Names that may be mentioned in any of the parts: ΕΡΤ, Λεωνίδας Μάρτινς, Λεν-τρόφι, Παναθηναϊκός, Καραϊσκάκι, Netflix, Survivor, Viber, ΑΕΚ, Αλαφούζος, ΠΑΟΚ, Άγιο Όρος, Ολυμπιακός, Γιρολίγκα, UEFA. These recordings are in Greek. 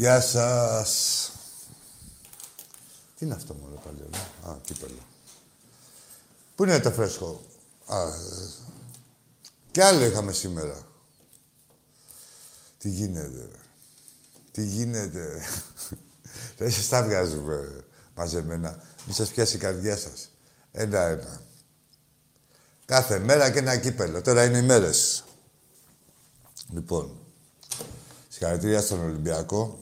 Γεια σας. Τι είναι αυτό μόνο παλιό, α, κύπελλο. Πού είναι το φρέσκο. Α, κι άλλο είχαμε σήμερα. Τι γίνεται, ρε. Τι γίνεται, ρε. Δεν σας τα βγάζουμε μαζεμένα. Μην σας πιάσει η καρδιά σας. Ένα-ένα. Κάθε μέρα και ένα κύπελλο. Τώρα είναι οι μέρες. Λοιπόν, συγχαρητήρια στον Ολυμπιακό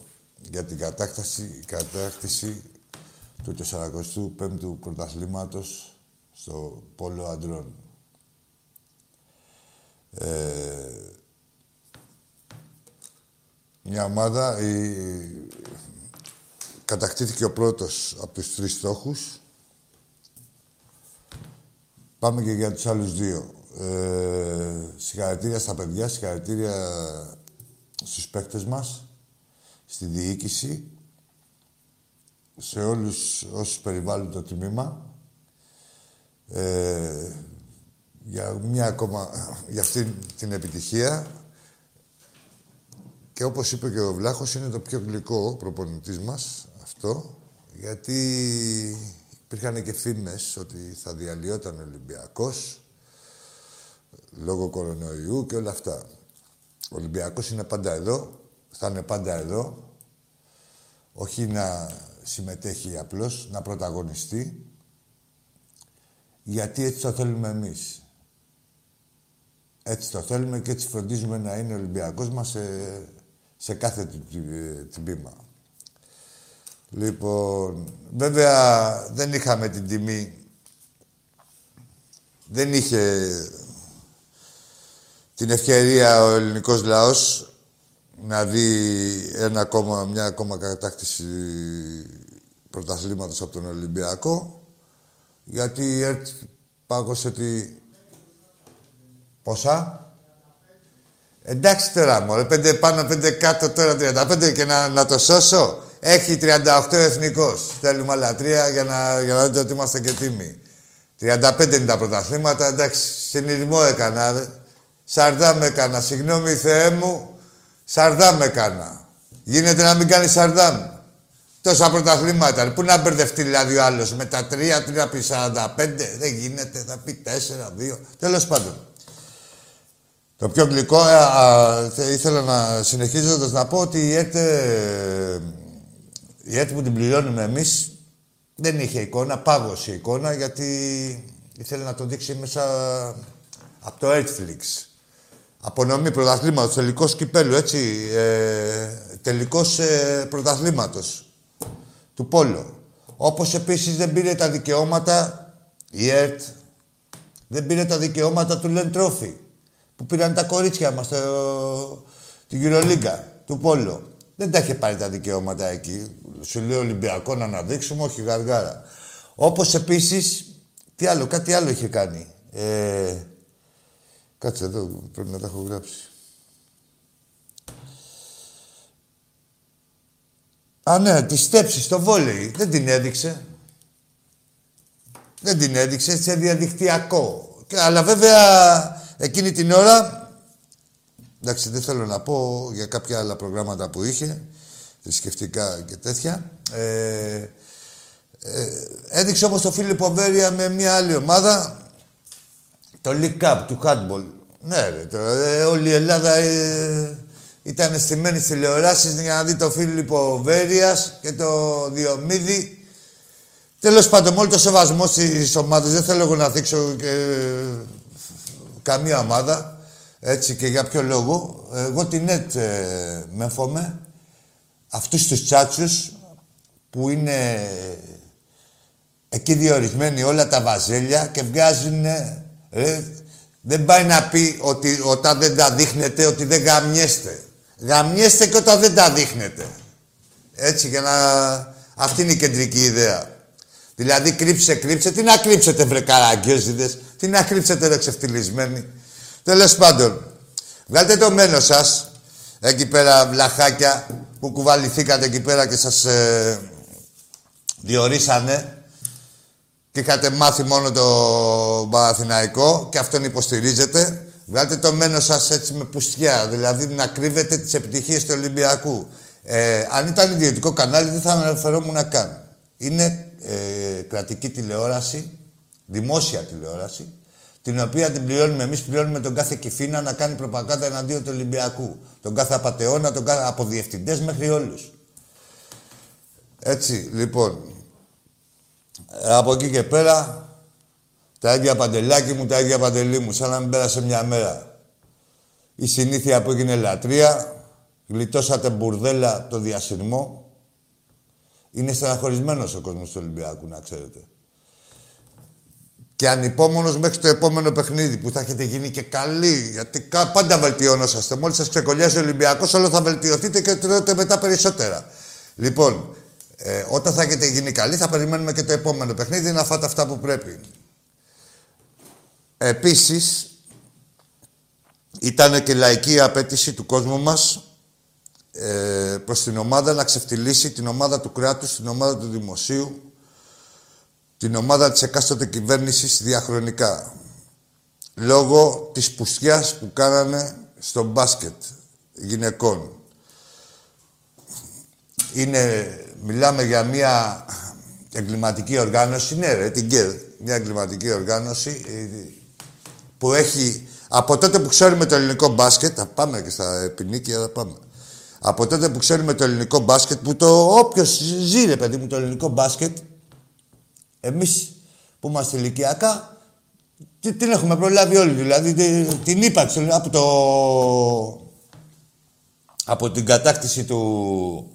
για την κατάκτηση του 45ου πρωταθλήματος στο πόλο αντρών. Μια ομάδα κατακτήθηκε ο πρώτος από τους τρεις στόχους. Πάμε και για τους άλλους δύο. Συγχαρητήρια στα παιδιά, συγχαρητήρια στους παίκτες μας, στη διοίκηση, σε όλους όσους περιβάλλουν το τμήμα. Για μια ακόμα, για αυτή την επιτυχία. Και όπως είπε και ο Βλάχος, είναι το πιο γλυκό προπονητής μας αυτό, γιατί υπήρχαν και φήμες ότι θα διαλυόταν ο Ολυμπιακός λόγω κορονοϊού και όλα αυτά. Ο Ολυμπιακός είναι πάντα εδώ, θα είναι πάντα εδώ. Όχι να συμμετέχει απλώς, να πρωταγωνιστεί. Γιατί έτσι το θέλουμε εμείς. Έτσι το θέλουμε και έτσι φροντίζουμε να είναι ο Ολυμπιακός μας σε κάθε την πείμα. Λοιπόν, βέβαια δεν είχαμε την τιμή. Δεν είχε την ευκαιρία ο ελληνικός λαός να δει μια ακόμα κατάκτηση πρωταθλήματος από τον Ολυμπιακό, γιατί η ΕΡΤ πάγωσε ότι... Πόσα? 35. Εντάξει τώρα, μωρέ, 5 πάνω, 5 κάτω, τώρα 35 και να το σώσω. Έχει 38 εθνικός. Θέλουμε άλλα 3 για να δείτε ότι είμαστε και τίμοι. 35 είναι τα πρωταθλήματα, εντάξει, συνειδημό έκανα, ρε. Σαρδά με κάνα, συγγνώμη Θεέ μου, σαρδά με κάνα. Γίνεται να μην κάνει σαρδά μου. Τόσα πρωταθλήματα. Πού να μπερδευτεί δηλαδή ο άλλος με τα 3 πει 45, δεν γίνεται, θα πει 4-2. Τέλος πάντων. Το πιο γλυκό, ήθελα να συνεχίζοντας να πω ότι η ΕΤ που την πληρώνουμε εμείς δεν είχε εικόνα, πάγωσε η εικόνα, γιατί ήθελε να το δείξει μέσα από το Netflix. Απονομή πρωταθλήματος, τελικός κυπέλλου, έτσι, τελικός πρωταθλήματος του πόλο. Όπως επίσης δεν πήρε τα δικαιώματα, η ΕΡΤ δεν πήρε τα δικαιώματα του Λεν-τρόφι, που πήραν τα κορίτσια μας, την Γιρολίγκα, του πόλο. Δεν τα είχε πάρει τα δικαιώματα εκεί. Σου λέει Ολυμπιακό να αναδείξουμε, όχι γαργάρα. Όπως επίσης, κάτι άλλο είχε κάνει. Κάτσε εδώ, πρέπει να τα έχω γράψει. Α, ναι, τη στέψη στο βόλεϊ. Δεν την έδειξε. Δεν την έδειξε, σε διαδικτυακό. Αλλά βέβαια, εκείνη την ώρα... Εντάξει, δεν θέλω να πω για κάποια άλλα προγράμματα που είχε, θρησκευτικά και τέτοια. Έδειξε όμως το Φίλιππο Βέρια με μια άλλη ομάδα... Το League Cup του handball. Ναι, ρε, τώρα, όλη η Ελλάδα ήταν στημένοι στις τηλεοράσεις για να δει το Φίλιππο Βέρειας και το Διομήδη. Τέλος πάντων, με όλο το σεβασμό στις ομάδες, δεν θέλω εγώ να δείξω καμία ομάδα. Έτσι, και για ποιο λόγο. Εγώ την ΕΤ με φοβάμαι. Αυτούς τους τσάτσους που είναι εκεί διορισμένοι όλα τα βαζέλια και βγάζουν... δεν πάει να πει ότι όταν δεν τα δείχνετε, ότι δεν γαμιέστε. Γαμιέστε και όταν δεν τα δείχνετε. Έτσι, για να... Αυτή είναι η κεντρική ιδέα. Δηλαδή, κρύψε. Τι να κρύψετε, βρε καραγκιόζιδες. Τι να κρύψετε, ρε ξεφτυλισμένοι. Τέλος πάντων, βγάλτε το μένο σας, εκεί πέρα βλαχάκια, που κουβαληθήκατε εκεί πέρα και σας διορίσανε. Και είχατε μάθει μόνο το Παναθηναϊκό και αυτόν υποστηρίζετε. Βγάλτε το μένο σας έτσι με πουστιά, δηλαδή να κρύβετε τις επιτυχίες του Ολυμπιακού. Αν ήταν ιδιωτικό κανάλι, δεν θα αναφερόμουν καν. Είναι κρατική τηλεόραση, δημόσια τηλεόραση, την οποία την πληρώνουμε εμείς, πληρώνουμε τον κάθε κυφίνα να κάνει προπαγάνδα εναντίον του Ολυμπιακού. Τον κάθε απατεώνα, τον κάθε, από διευθυντές μέχρι όλους. Έτσι, λοιπόν. Από εκεί και πέρα, τα ίδια Παντελάκη μου, τα ίδια Παντελή μου, σαν να μην πέρασε μια μέρα. Η συνήθεια που έγινε λατρεία, γλιτώσατε μπουρδέλα το διασυρμό. Είναι στεναχωρισμένος ο κόσμος του Ολυμπιακού, να ξέρετε. Και ανυπόμονος μέχρι το επόμενο παιχνίδι, που θα έχετε γίνει και καλοί, γιατί πάντα βελτιώνοσαστε. Μόλις σας ξεκολλιάζει ο Ολυμπιακός, όλο θα βελτιωθείτε και τρώτε μετά περισσότερα. Λοιπόν, όταν θα έχετε γίνει καλοί, θα περιμένουμε και το επόμενο παιχνίδι να φάτε αυτά που πρέπει. Επίσης, ήταν και λαϊκή απέτηση του κόσμου μας προς την ομάδα να ξεφτυλίσει την ομάδα του κράτους, την ομάδα του δημοσίου, την ομάδα της εκάστοτε κυβέρνησης διαχρονικά. Λόγω της πουστιάς που κάνανε στο μπάσκετ γυναικών. Είναι, μιλάμε για μια εγκληματική οργάνωση, ναι ρε, την ΚΕΔ, μια εγκληματική οργάνωση που έχει, από τότε που ξέρουμε το ελληνικό μπάσκετ, θα πάμε και στα επινίκια, θα πάμε. Από τότε που ξέρουμε το ελληνικό μπάσκετ, που όποιος ζει, ρε παιδί μου, το ελληνικό μπάσκετ, εμείς που είμαστε ηλικιακά, την έχουμε προλάβει όλοι, δηλαδή την ύπαρξη από την κατάκτηση του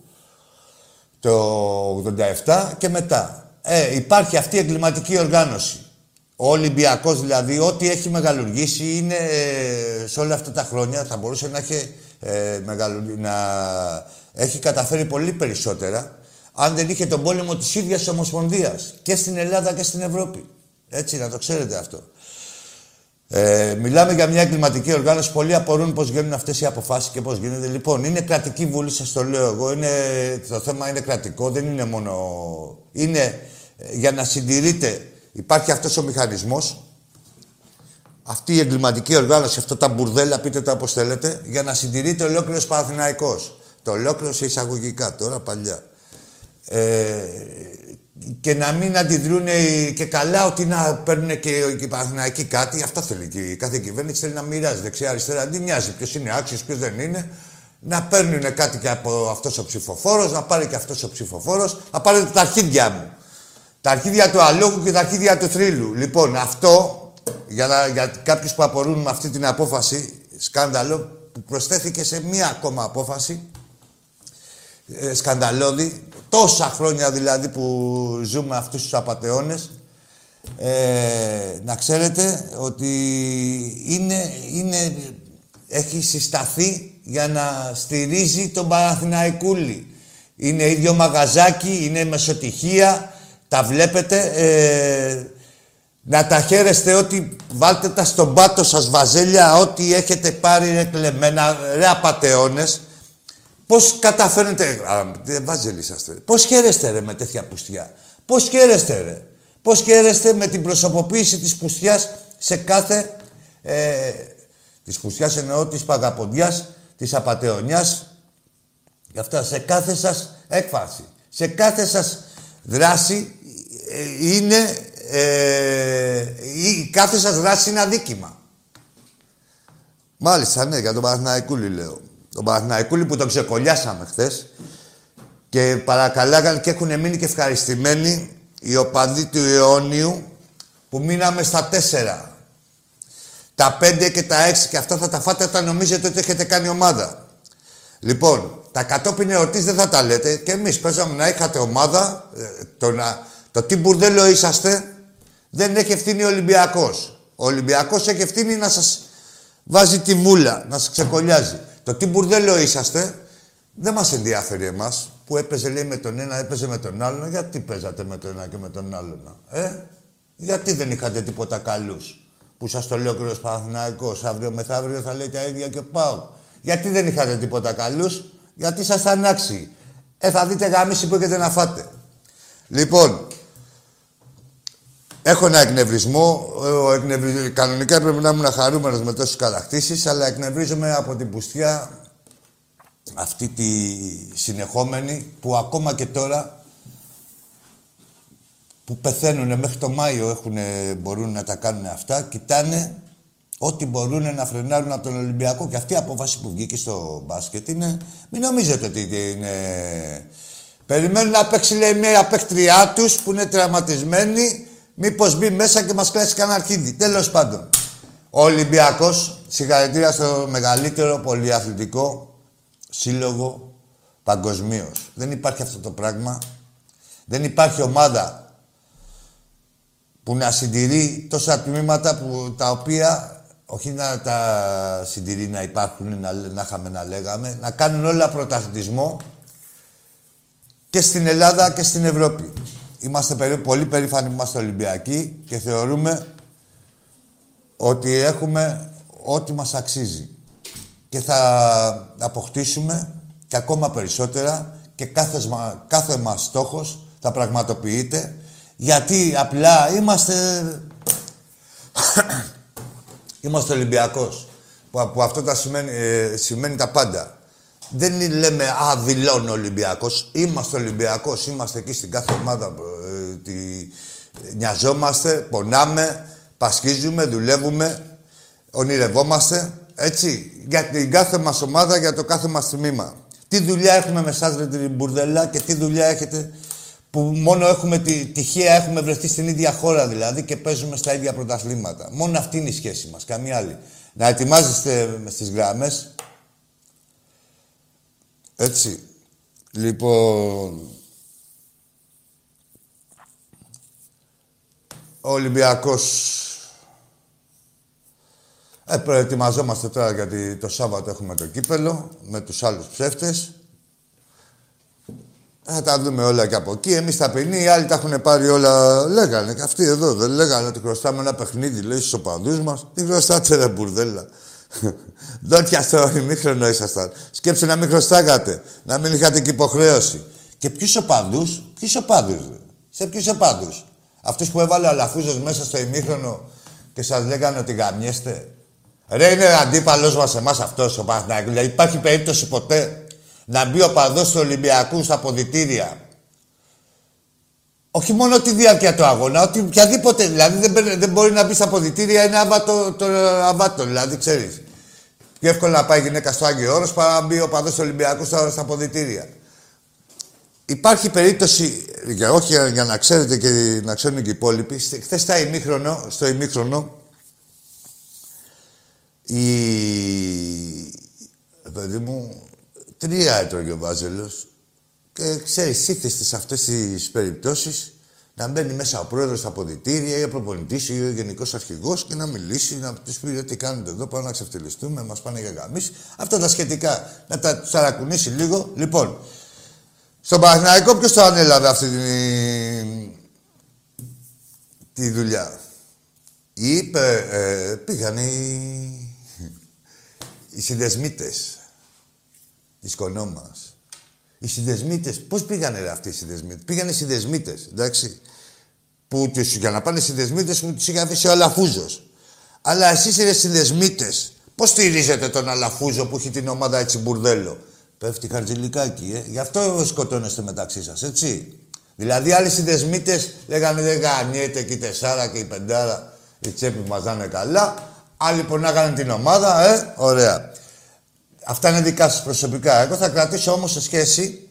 το 87 και μετά. Υπάρχει αυτή η εγκληματική οργάνωση. Ο Ολυμπιακός δηλαδή, ό,τι έχει μεγαλουργήσει είναι σε όλα αυτά τα χρόνια, θα μπορούσε να έχει, έχει καταφέρει πολύ περισσότερα αν δεν είχε τον πόλεμο της ίδιας ομοσπονδίας και στην Ελλάδα και στην Ευρώπη. Έτσι, να το ξέρετε αυτό. Μιλάμε για μια εγκληματική οργάνωση. Πολλοί απορούν πώς γίνουν αυτές οι αποφάσεις και πώς γίνεται. Λοιπόν, είναι κρατική βούλη, σας το λέω εγώ. Το θέμα είναι κρατικό, δεν είναι μόνο. Είναι για να συντηρείται. Υπάρχει αυτός ο μηχανισμός. Αυτή η εγκληματική οργάνωση, αυτά τα μπουρδέλα, πείτε τα όπως θέλετε, για να συντηρείται ολόκληρος Παναθηναϊκός. Το ολόκληρος εισαγωγικά τώρα, παλιά. Και να μην αντιδρούν και καλά ότι να παίρνουν και οι Παναθηναϊκοί κάτι. Αυτό θέλει και η κάθε κυβέρνηση, θέλει να μοιράζει δεξιά-αριστερά. Αντί μοιάζει ποιος είναι άξιος, ποιος δεν είναι. Να παίρνουν κάτι και από αυτός ο ψηφοφόρος, να πάρει και αυτός ο ψηφοφόρος. Να πάρετε τα αρχίδια μου. Τα αρχίδια του αλόγου και τα αρχίδια του θρύλου. Λοιπόν, αυτό για κάποιους που απορούν με αυτή την απόφαση, σκάνδαλο που προσθέθηκε σε μία ακόμα απόφαση. Σκανδαλώδη, τόσα χρόνια δηλαδή που ζούμε αυτούς τους απατεώνες, να ξέρετε ότι έχει συσταθεί για να στηρίζει τον Παναθηναϊκούλη. Είναι ίδιο μαγαζάκι, είναι μεσοτυχία, τα βλέπετε. Να τα χαίρεστε ότι βάλτε τα στον πάτο σας βαζέλια, ό,τι έχετε πάρει είναι κλεμμένα, ρε απατεώνες. Πώς καταφέρνετε, βάζελ είσαστε, πώς χαίρεστε ρε με τέτοια πουστιά, πώς χαίρεστε ρε, πώς χαίρεστε με την προσωποποίηση της πουστιάς σε κάθε, της πουστιάς εννοώ της παγαποντιάς, της απατεωνιάς, γι' αυτά σε κάθε σας έκφαση, σε κάθε σας δράση είναι, η κάθε σας δράση είναι αδίκημα. Μάλιστα, ναι, για τον Παναθηναϊκούλη λέω. Τον Παναθηναϊκούλη που τον ξεκολλιάσαμε χθες και παρακαλάγαν και έχουν μείνει και ευχαριστημένοι οι οπαδοί του αιώνιου που μείναμε στα 4. Τα 5 και τα 6 και αυτά θα τα φάτε όταν νομίζετε ότι έχετε κάνει ομάδα. Λοιπόν, τα κατόπιν εορτής δεν θα τα λέτε και εμείς παίζαμε να είχατε ομάδα. Το τι μπουρδέλο είσαστε δεν έχει ευθύνη ο Ολυμπιακός. Ο Ολυμπιακός έχει ευθύνη να σας βάζει τη μούλα, να σας ξεκολλιάζει. Το τι μπουρδέλο είσαστε, δεν μας ενδιαφέρει εμάς, που έπαιζε λέει με τον ένα, έπαιζε με τον άλλον. Γιατί παίζατε με τον ένα και με τον άλλον, γιατί δεν είχατε τίποτα καλούς, που σας το λέει ο κύριος Παναθηναϊκός, αύριο μεθαύριο θα λέει τα ίδια και πάω. Γιατί δεν είχατε τίποτα καλούς, γιατί ήσασταν άξιοι. Θα δείτε γαμίση που έχετε να φάτε. Λοιπόν, έχω ένα εκνευρισμό. Κανονικά πρέπει να ήμουν χαρούμενος με τόσες κατακτήσεις, αλλά εκνευρίζομαι από την πουστιά αυτή τη συνεχόμενη που ακόμα και τώρα που πεθαίνουν μέχρι το Μάιο μπορούν να τα κάνουν αυτά, κοιτάνε ό,τι μπορούν να φρενάρουν από τον Ολυμπιακό. Και αυτή η απόφαση που βγήκε στο μπάσκετ είναι, μην νομίζετε ότι είναι... Περιμένουν να παίξει, λέει, μια παίκτριά τους που είναι τραυματισμένη, μήπως μπει μέσα και μας κλάσει κανένα αρχίδι. Τέλος πάντων. Ο Ολυμπιακός, συγχαρητήρια στο μεγαλύτερο πολυαθλητικό σύλλογο παγκοσμίως. Δεν υπάρχει αυτό το πράγμα. Δεν υπάρχει ομάδα που να συντηρεί τόσα τμήματα που, τα οποία, όχι να τα συντηρεί να υπάρχουν, να είχαμε να λέγαμε, να κάνουν όλα πρωταθλητισμό και στην Ελλάδα και στην Ευρώπη. Είμαστε πολύ περήφανοι που είμαστε Ολυμπιακοί και θεωρούμε ότι έχουμε ό,τι μας αξίζει. Και θα αποκτήσουμε και ακόμα περισσότερα και κάθε μας στόχος θα πραγματοποιείται, γιατί απλά είμαστε Ολυμπιακός, που αυτό τα σημαίνει τα πάντα. Δεν λέμε «Α, δηλώνω Ολυμπιακός». Είμαστε Ολυμπιακός, είμαστε εκεί στην κάθε ομάδα. Νοιαζόμαστε, πονάμε, πασχίζουμε, δουλεύουμε, ονειρευόμαστε, έτσι, για την κάθε μας ομάδα, για το κάθε μας τμήμα. Τι δουλειά έχουμε με εσάς, ρε την μπουρδελά, και τι δουλειά έχετε που μόνο έχουμε τυχαία, έχουμε βρεθεί στην ίδια χώρα δηλαδή και παίζουμε στα ίδια πρωταθλήματα. Μόνο αυτή είναι η σχέση μας, καμία άλλη. Να ετοιμάζεστε στις γράμμες. Έτσι, λοιπόν, ο Ολυμπιακός, προετοιμαζόμαστε τώρα γιατί το Σάββατο έχουμε το κύπελλο με τους άλλους ψεύτες. Θα τα δούμε όλα και από εκεί. Εμείς τα παινοί, οι άλλοι τα έχουν πάρει όλα, λέγανε, και αυτοί εδώ δεν λέγανε ότι χρωστάμε ένα παιχνίδι, λέει, στους οπαδούς μας. Τι χρωστάτε, ρε μπουρδέλα. Δόντια στο ημίχρονο ήσασταν. Σκέψτε να μην χρωστάγατε, να μην είχατε και υποχρέωση. Και ποιους οπαδούς, σε ποιους οπαδούς. Αυτούς που έβαλε ο Αλαφούζος μέσα στο ημίχρονο και σας λέγανε ότι γαμιέστε. Ρε, είναι αντίπαλος μας εμάς αυτός ο Παναθηναϊκός. Υπάρχει περίπτωση ποτέ να μπει οπαδός του Ολυμπιακού στα αποδυτήρια? Όχι μόνο τη διάρκεια του αγώνα, ότι οποιαδήποτε. Δηλαδή δεν μπορεί να μπει στα αποδυτήρια ένα αβάτο, δηλαδή ξέρεις. Πιο εύκολα να πάει γυναίκα στο Άγιο Όρος παρά να μπει ο παδός του Ολυμπιακού στα αποδυτήρια. Υπάρχει περίπτωση, όχι για να ξέρετε και να ξέρουν και οι υπόλοιποι, χθες στο ημίχρονο, παιδί μου, 3 έτρωγε ο Βάζελος. Και ξέρεις, ήθεστε σε αυτές τις περιπτώσεις να μπαίνει μέσα ο πρόεδρος στα αποδυτήρια ή ο προπονητής ή ο γενικός αρχηγός και να μιλήσει, να τους πει τι κάνετε εδώ, πάμε να ξεφτυλιστούμε, μας πάνε για γαμίση. Αυτά τα σχετικά, να τα τσαρακουνήσει λίγο. Λοιπόν, στον Παναθηναϊκό ποιος το ανέλαβε αυτή τη δουλειά? Είπε, πήγαν οι συνδεσμίτες της Κονόμας. Οι συνδεσμίτες, πώς πήγανε αυτοί οι συνδεσμίτες? Πήγανε οι συνδεσμίτες, εντάξει. Που τους, για να πάνε οι συνδεσμίτες μου τους είχε αφήσει ο Αλαφούζος. Αλλά εσείς οι συνδεσμίτες, πώς στηρίζετε τον Αλαφούζο που έχει την ομάδα έτσι μπουρδέλο? Πέφτει χαρτζηλικάκι, γι' αυτό σκοτώνεστε μεταξύ σας, έτσι. Δηλαδή άλλοι συνδεσμίτες λέγανε δεν γανιέται και η 4 και η 5, η τσέπη μας δάνε καλά. Άλλοι πονάγανε την ομάδα, ωραία. Αυτά είναι δικά σας προσωπικά. Εγώ θα κρατήσω όμως σε σχέση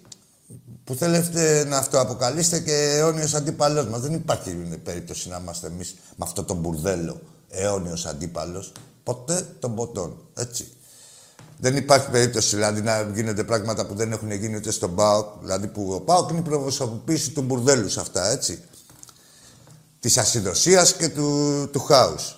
που θέλετε να αυτοαποκαλείστε και αιώνιος αντίπαλος μας. Δεν υπάρχει περίπτωση να είμαστε εμείς με αυτό το μπουρδέλο αιώνιος αντίπαλος. Ποτέ των ποτών. Έτσι. Δεν υπάρχει περίπτωση δηλαδή να γίνονται πράγματα που δεν έχουν γίνει ούτε στον ΠΑΟΚ. Δηλαδή που ο ΠΑΟΚ είναι η προσωποποίηση του μπουρδέλου σε αυτά, έτσι. Της ασυδοσίας και του χάους.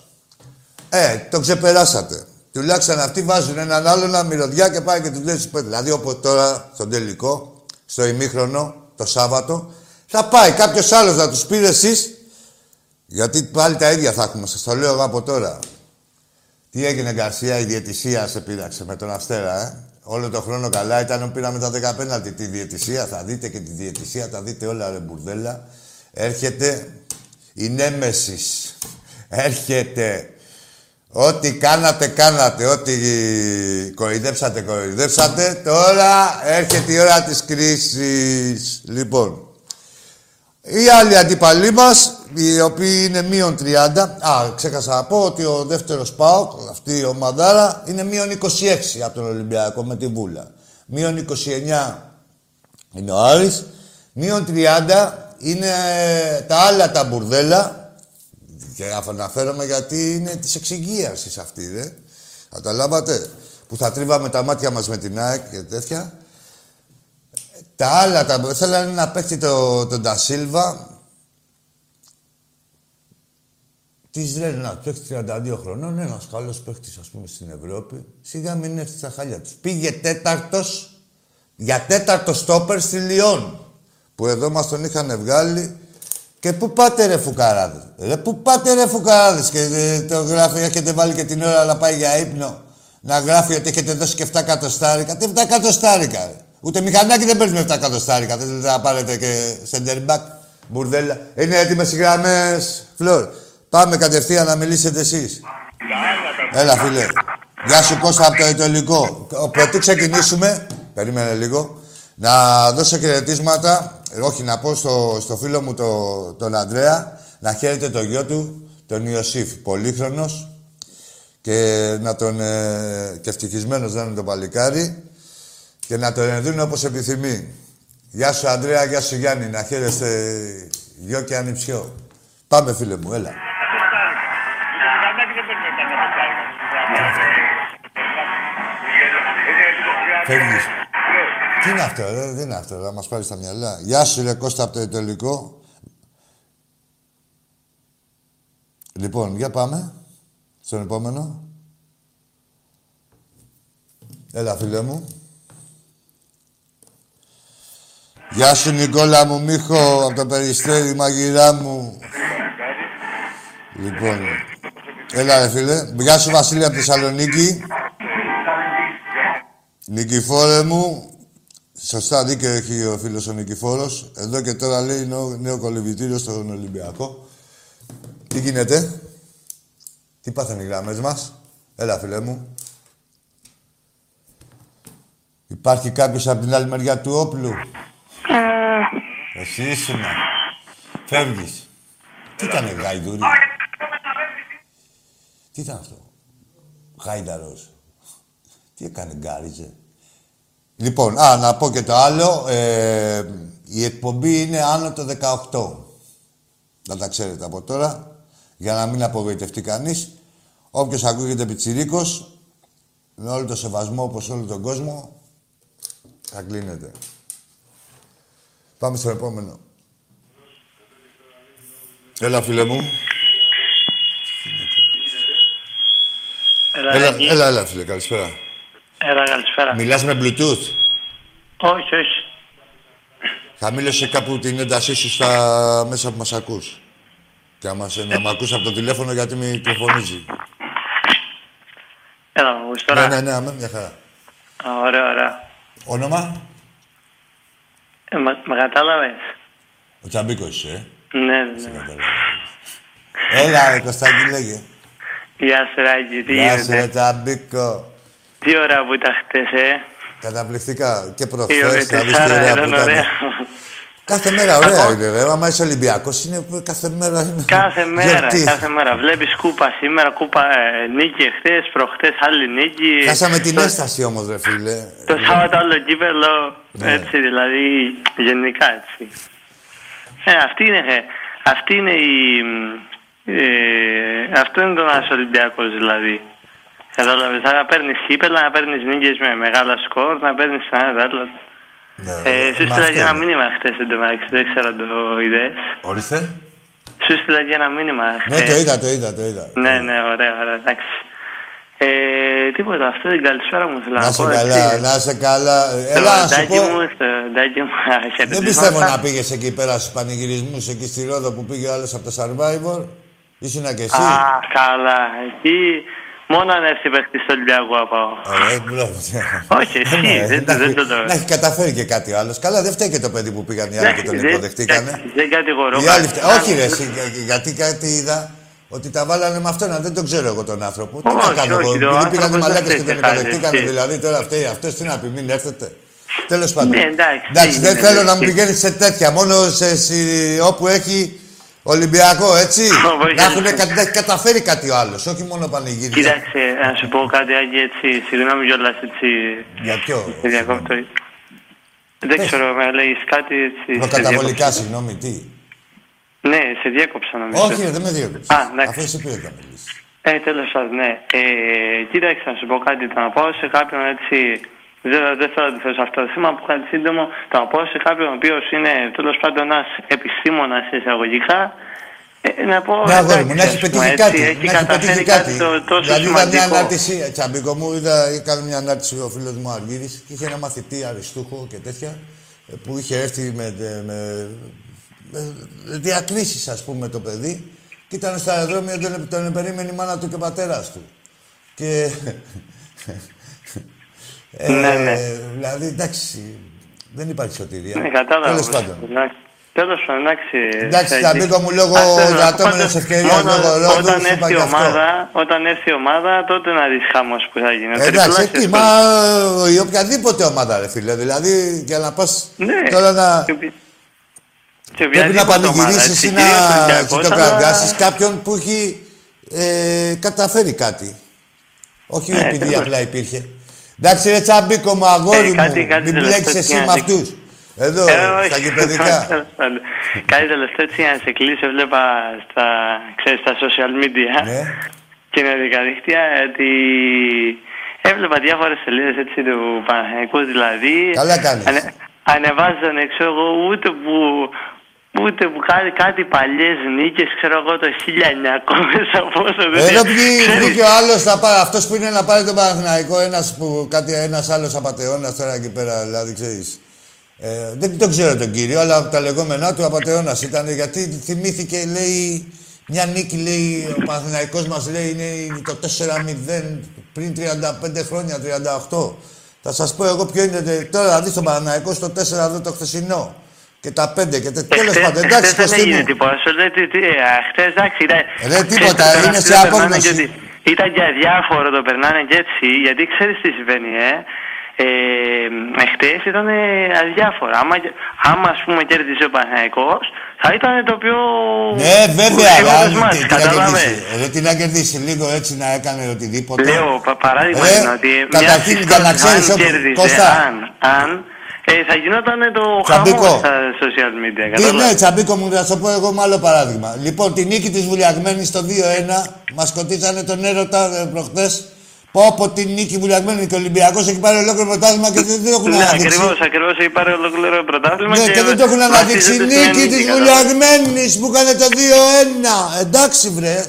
Το ξεπεράσατε. Τουλάχιστον αυτοί βάζουν έναν άλλο να μυρωδιά και πάει και τους λέει στους πέντε. Δηλαδή, όπως τώρα, στον τελικό, στο ημίχρονο, το Σάββατο, θα πάει κάποιος άλλος να τους πήρε εσείς, γιατί πάλι τα ίδια θα έχουμε, σας το λέω εγώ από τώρα. Τι έγινε, Γκαρσία, η διαιτησία σε πείραξε με τον Αστέρα, Όλο τον χρόνο καλά ήταν, πήραμε τα 15 τη διαιτησία, θα δείτε και τη διαιτησία, τα δείτε όλα, ρε μπουρδέλα. Έρχεται η Νέμεσης. Έρχεται. Ό,τι κάνατε, κάνατε. Ό,τι κοροϊδέψατε, κοροϊδέψατε. Τώρα έρχεται η ώρα της κρίσης. Λοιπόν, οι άλλοι αντίπαλοι μας, οι οποίοι είναι μείον 30. Α, ξέχασα να πω ότι ο δεύτερος ΠΑΟΚ, αυτή η ομαδάρα, είναι μείον 26 από τον Ολυμπιακό με τη Βούλα. Μείον 29 είναι ο Άρης. Μείον 30 είναι τα άλλα τα μπουρδέλα. Και αναφέρομαι γιατί είναι της εξυγγίασης αυτή, δε. Καταλάβατε. Που θα τρίβαμε τα μάτια μας με την ΑΕΚ και τέτοια. Τα άλλα, τα... θέλανε να παίξει τον Ντασίλβα. Της λένε να παίξει 32 χρονών, ένας καλός παίχτης, ας πούμε, στην Ευρώπη. Σιγά μην έρθει στα χάλια τους. Πήγε τέταρτος, για τέταρτο στόπερ στη Λιόν. Που εδώ μας τον είχαν βγάλει. Και πού πάτε ρε φουκαράδες, και το γράφει, έχετε βάλει και την ώρα να πάει για ύπνο. Να γράφει ότι έχετε δώσει και 7 κατοστάρικα. Τι 7 κατοστάρικα ρε. Ούτε μηχανάκι δεν παίρνει με 7 κατοστάρικα. Δεν θέλετε να πάρετε και σεντερμπακ, μπουρδέλα. Είναι έτοιμες οι γραμμές, Φλόρ. Πάμε κατευθείαν να μιλήσετε εσείς. Έλα φίλε. Γεια σου Κώστα από το Ιτωλικό. Πρωτού ξεκινήσουμε, περίμενε λίγο, να δώσω χαιρετίσματα. Όχι, να πω στο φίλο μου τον Ανδρέα, να χαίρεται το γιο του, τον Ιωσήφ, πολύχρονος και να τον και ευτυχισμένος να είναι το παλικάρι και να τον ενδύνει όπως επιθυμεί. Γεια σου Ανδρέα, γεια σου Γιάννη, να χαίρεστε γιο και ανιψιό. Πάμε φίλε μου, έλα. Φεύγεις. Τι είναι αυτό, ρε, δεν είναι αυτό, να μας πάρει στα μυαλά. Γεια σου, ρε Κώστα, από το Ιτωλικό. Λοιπόν, για πάμε στον επόμενο. Έλα, φίλε μου. Γεια σου, Νικόλα μου, Μίχο, από το Περιστέρι, μαγειρά μου. Λοιπόν, έλα, ρε φίλε. Γεια σου, Βασίλη, από τη Θεσσαλονίκη. Νικηφόρε μου. Σωστά δίκαιο έχει ο φίλος ο Νικηφόρος. Εδώ και τώρα λέει νέο κολυμπητήριο στον Ολυμπιακό. Τι γίνεται, τι πάθανε οι γραμμές μας. Έλα φίλε μου. Υπάρχει κάποιος από την άλλη μεριά του όπλου. Εσύ ήσουνα. Φεύγεις. Τι ήτανε γαϊδούρι. Τι ήταν αυτό. Γάιδαρος. Τι έκανε γκάριζε. Λοιπόν, να πω και το άλλο. Η εκπομπή είναι άνω το 18. Να τα ξέρετε από τώρα. Για να μην απογοητευτεί κανείς. Όποιος ακούγεται πιτσιρίκος, με όλο το σεβασμό όπως όλο τον κόσμο, θα κλείνεται. Πάμε στο επόμενο. Έλα, φίλε μου. Έλα φίλε. Καλησπέρα. Καλησπέρα. Μιλάς με Bluetooth. Όχι, όχι. Χαμήλωσε κάπου την έντασή σου στα μέσα που μας ακούς. Και να μ' ακούς από το τηλέφωνο γιατί με τηλεφωνίζει. Έλα, μου ακούεις τώρα. Ναι, μια χαρά. Ωραία. Όνομα. Μα κατάλαβες. Ο Τσαμπίκος είσαι, Ναι. Έλα, Κωστάκη, λέγε. Γεια σου, Ράκη. Τι γίνεται. Γεια σου, ρε Τσαμπίκο. Τι ώρα που ήταν χτες, Καταπληκτικά. Και προχθές, θα δεις τι ωραία που ήταν. Κάθε μέρα ωραία είναι, ρε. Άμα είσαι Ολυμπιακός, είναι κάθε μέρα. Κάθε μέρα. Βλέπεις κούπα σήμερα, νίκη χτες, προχτές, άλλη νίκη. Χάσαμε την έσταση όμως, ρε φίλε. Το Σάββατο άλλο κύπελλο, έτσι, δηλαδή, γενικά, έτσι. Αυτό είναι το ένας Ολυμπιακός, δηλαδή. Κατάλαβες, να παίρνεις κύπελλα, να παίρνεις νίκες με μεγάλα σκορ, να παίρνεις άλλα. Σου στείλα και ένα μήνυμα χτες, δεν ξέρω αν το είδες. Ορίστε. Σου στείλα και ένα μήνυμα χτες. Ναι, το είδα. Ναι, ωραία, εντάξει. Τίποτα, αυτό την καλησπέρα μου θέλω να πω. Να είσαι καλά. Έλα, να σου πω. Δεν πιστεύω να πήγες εκεί πέρα στους πανηγυρισμούς, εκεί στη Ρόδο που πήγε ο άλλος από το Survivor. Ήσουνα και εσύ. Καλά, εκεί. Μόνο αν έρθει παίχτης στο Ολυμπιακό πάω. Όχι, εσύ, δεν το λέω. Να έχει καταφέρει και κάτι άλλο. Καλά, δεν φταίει και το παιδί που πήγαν οι άλλοι και τον υποδεχτήκανε. Δεν κατηγορώ. Όχι, ρε, γιατί κάτι είδα Ότι τα βάλανε με αυτόν, δεν τον ξέρω εγώ τον άνθρωπο. Τι να κάνω εγώ. Επειδή πήγανε μαλάκες και τον καταδεχτήκανε, δηλαδή τώρα φταίει αυτό, τι να πει, μην έρθετε. Τέλος πάντων. Εντάξει, δεν θέλω να μου πηγαίνει σε τέτοια. Μόνο όπου έχει Ολυμπιακό, έτσι. Να έχει καταφέρει κάτι άλλο, όχι μόνο πανηγύρι. Κοίταξε, να σου πω κάτι, Άγγι, έτσι. Συγγνώμη κιόλα, έτσι. Για ποιο. Δεν ξέρω, με λέγει κάτι έτσι. Προκαταβολικά, συγγνώμη, τι. Ναι, σε διέκοψα νομίζω. Όχι, δεν με διέκοψε. Α, εντάξει. Αφού σε πήρε τα μιλήσει. Τέλος πάντων, ναι. Κοίταξε να σου πω κάτι. Να πάω σε κάποιον έτσι. Δεν θέλω να τη θέσω αυτό το θέμα που κάτι σύντομο. Να πάω σε κάποιον ο οποίος είναι τέλος πάντων ένας επιστήμονας εισαγωγικά. Να πω. Ναι, αγόρι μου, να έχει πετύχει κάτι. Έχει καταφέρει κάτι τόσο σημαντικό. Είδα μια ανάρτηση, τσαμπίκο μου, έκανε μια ανάρτηση ο φίλος μου Αργύρης και είχε ένα μαθητή Αριστούχο και τέτοια που είχε έρθει με διακρίσεις, ας πούμε, το παιδί. Και ήταν στο αεροδρόμιο, τον περίμενε η μάνα του και ο πατέρας του. Και... ναι. Δηλαδή, εντάξει, δεν υπάρχει σωτηρία. Ναι, κατάλαβα. Τέλος πάντων. Τέλος πάντων, εντάξει. Ταμπίκο μου, λόγω δατώμενες ευκαιρίας, λόγω ρόδου, είπα και αυτό. Όταν έρθει η ομάδα, τότε να δεις χάμος που θα γίνει. Εντάξει, τι, μα η οποιαδήποτε ομάδα, ρε φίλε. Δηλαδή, για να πας τώρα να... Πρέπει να πανηγυρίσεις ή να κοιτοκραγκάσεις κάποιον που έχει καταφέρει κάτι. Όχι επειδή απλά υπήρχε. Εντάξει ρε Τσαμπίκο μου, αγόρι μου, μην πλέξεις εσύ με αυτούς. Εδώ, στα γηπεδικά. Κάτι τελευταίο έτσι για να σε κλείσω, βλέπα στα social media και κοινωνικά δίκτυα ότι έβλεπα διάφορες σελίδες έτσι του Παναθηναϊκού δηλαδή. Καλά κάνεις. Ανεβάζανε, ξέρω εγώ, ούτε που κάτι παλιές νίκες, ξέρω εγώ, το 1900 από όσο δεν... Εδώ βγήκε ο άλλος να πάρει, αυτός που είναι να πάρει τον Παναθηναϊκό, ένας άλλος απατεώνας τώρα εκεί πέρα, δηλαδή, ξέρεις. Δεν τον ξέρω τον κύριο, αλλά τα λεγόμενά του απατεώνας ήταν, γιατί θυμήθηκε, λέει, μια νίκη, λέει, ο Παναθηναϊκός μας, λέει, είναι το 4-0 πριν 35 χρόνια, 38. Θα σας πω εγώ ποιο είναι τώρα, να δεις τον Παναθηναϊκό στο 4 εδώ το χθεσινό. Και τα 5 και τα τέλος πάντων. Εντάξει, δεν έγινε τίποτα. Χθες, εντάξει. Ρε τίποτα, είναι σε απόγνωση. Ήταν και αδιάφορο το περνάνε και έτσι, γιατί ξέρεις τι συμβαίνει, χτες ήταν αδιάφορα. Άμα ας πούμε κέρδιζε ο Παναθηναϊκός, θα ήταν το πιο... Ναι, βέβαια, αλλά τι να κερδίσει, λίγο έτσι να έκανε οτιδήποτε. Λέω, παράδειγμα είναι ότι μια στιγμός αν κέρδιζε, αν... θα γινόταν το χαμός στα social media. Τι ναι, Τσαμπίκο μου, θα σου πω εγώ με άλλο παράδειγμα. Λοιπόν, τη νίκη της Βουλιαγμένης το 2-1, μας σκοτήσανε τον έρωτα προχθές. Πω από την νίκη Βουλιαγμένη και ο Ολυμπιακός έχει πάρει ολόκληρο πρωτάθλημα και δεν το έχουν αναδείξει. Ακριβώς, έχει πάρει ολόκληρο πρωτάθλημα και δεν το έχουν αναδείξει. Η νίκη της Βουλιαγμένης που έκανε το 2-1. Εντάξει, βρε.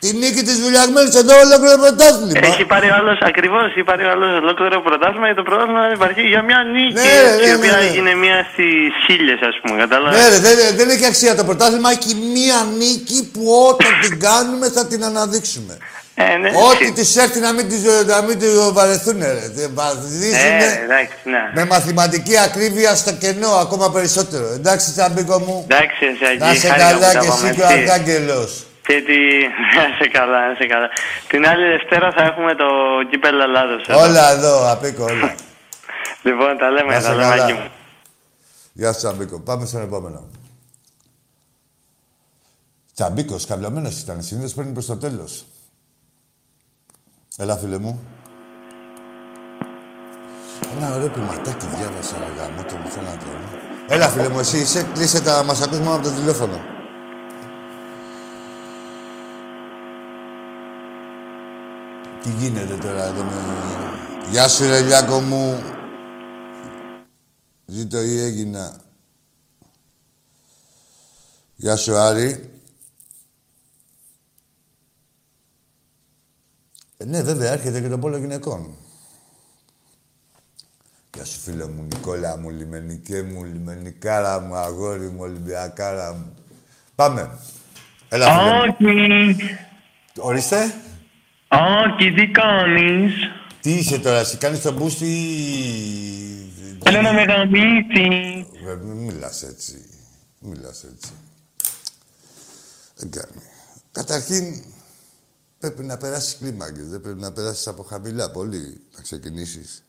Τη νίκη της Βουλιαγμένης εδώ ολόκληρο πρωτάθλημα. Έχει πάρει ο άλλος, ακριβώς, έχει πάρει ο άλλος ολόκληρο πρωτάθλημα για το πρωτάθλημα υπάρχει για μια νίκη η οποία έγινε μία στις χίλιες, ας πούμε, καταλάβεις. Ναι, δεν έχει αξία το πρωτάθλημα, έχει μία νίκη που όταν την κάνουμε θα την αναδείξουμε. Ναι, ό,τι της έρθει να μην τη βαρεθούν, ρε. Βαδίζουνε με μαθηματική ακρίβεια στο κενό ακόμα περισσότερο. Εντάξει, Τσαμπίκο μου. Να σε καλά κι εσύ και ο Αρχάγγελος. Και να σε καλά. Την άλλη Δευτέρα θα έχουμε το κύπελλο Ελλάδος. Όλα εδώ, Απίκο, όλα. Λοιπόν, τα λέμε, Άκη μου. Γεια σου, Τσαμπίκο. Πάμε στον επόμενο. Τσαμπίκος, καυλωμένος ήταν. Συνήθως παίρνει προς το τέλος. Έλα, φίλε μου. Ένα ωραίο ποιηματάκι διάβασα, αγαμώ, το μου θέλω να τρώνε. Έλα, φίλε μου, εσύ είσαι. Κλείσε τα, μας ακούς μόνο από το τηλέφωνο. Τι γίνεται τώρα εδώ με... Γεια σου, ρε Λιάκο μου. Ζήτω ή έγινα. Γεια σου, Άρη. Ναι, βέβαια, έρχεται και το πόλο γυναικών. Γεια σου, φίλε μου, Νικόλα μου, λιμενικέ μου, λιμενικάρα μου, αγόρι μου, Ολυμπιακάρα μου. Πάμε. Έλα, φίλε μου. Ορίστε. Όχι, τι κάνεις. Τι είσαι τώρα, εσύ κάνεις τον μπούστι... Θέλω να με γαμίσεις. Μιλάς έτσι. Δεν κάνει. Καταρχήν, πρέπει να περάσεις κλίμακες, δεν πρέπει να περάσεις από χαμηλά πολύ, να ξεκινήσεις.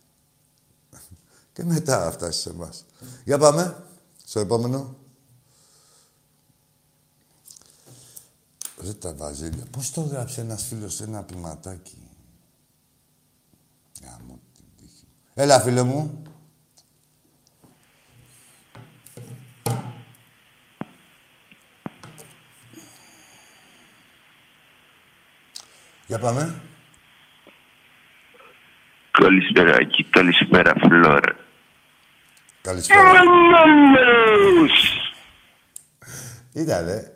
Και μετά φτάσεις σε εμάς. Για πάμε στο επόμενο. Ρε τα βαζίλια. Πώς το γράψε ένας φίλος σε ένα ποιηματάκι. Γαμώ την τύχη. Έλα, φίλε μου. Για πάμε. Καλησπέρα, Άκη. Καλησπέρα, Φλόρα. Καλησπέρα. Ήτανε.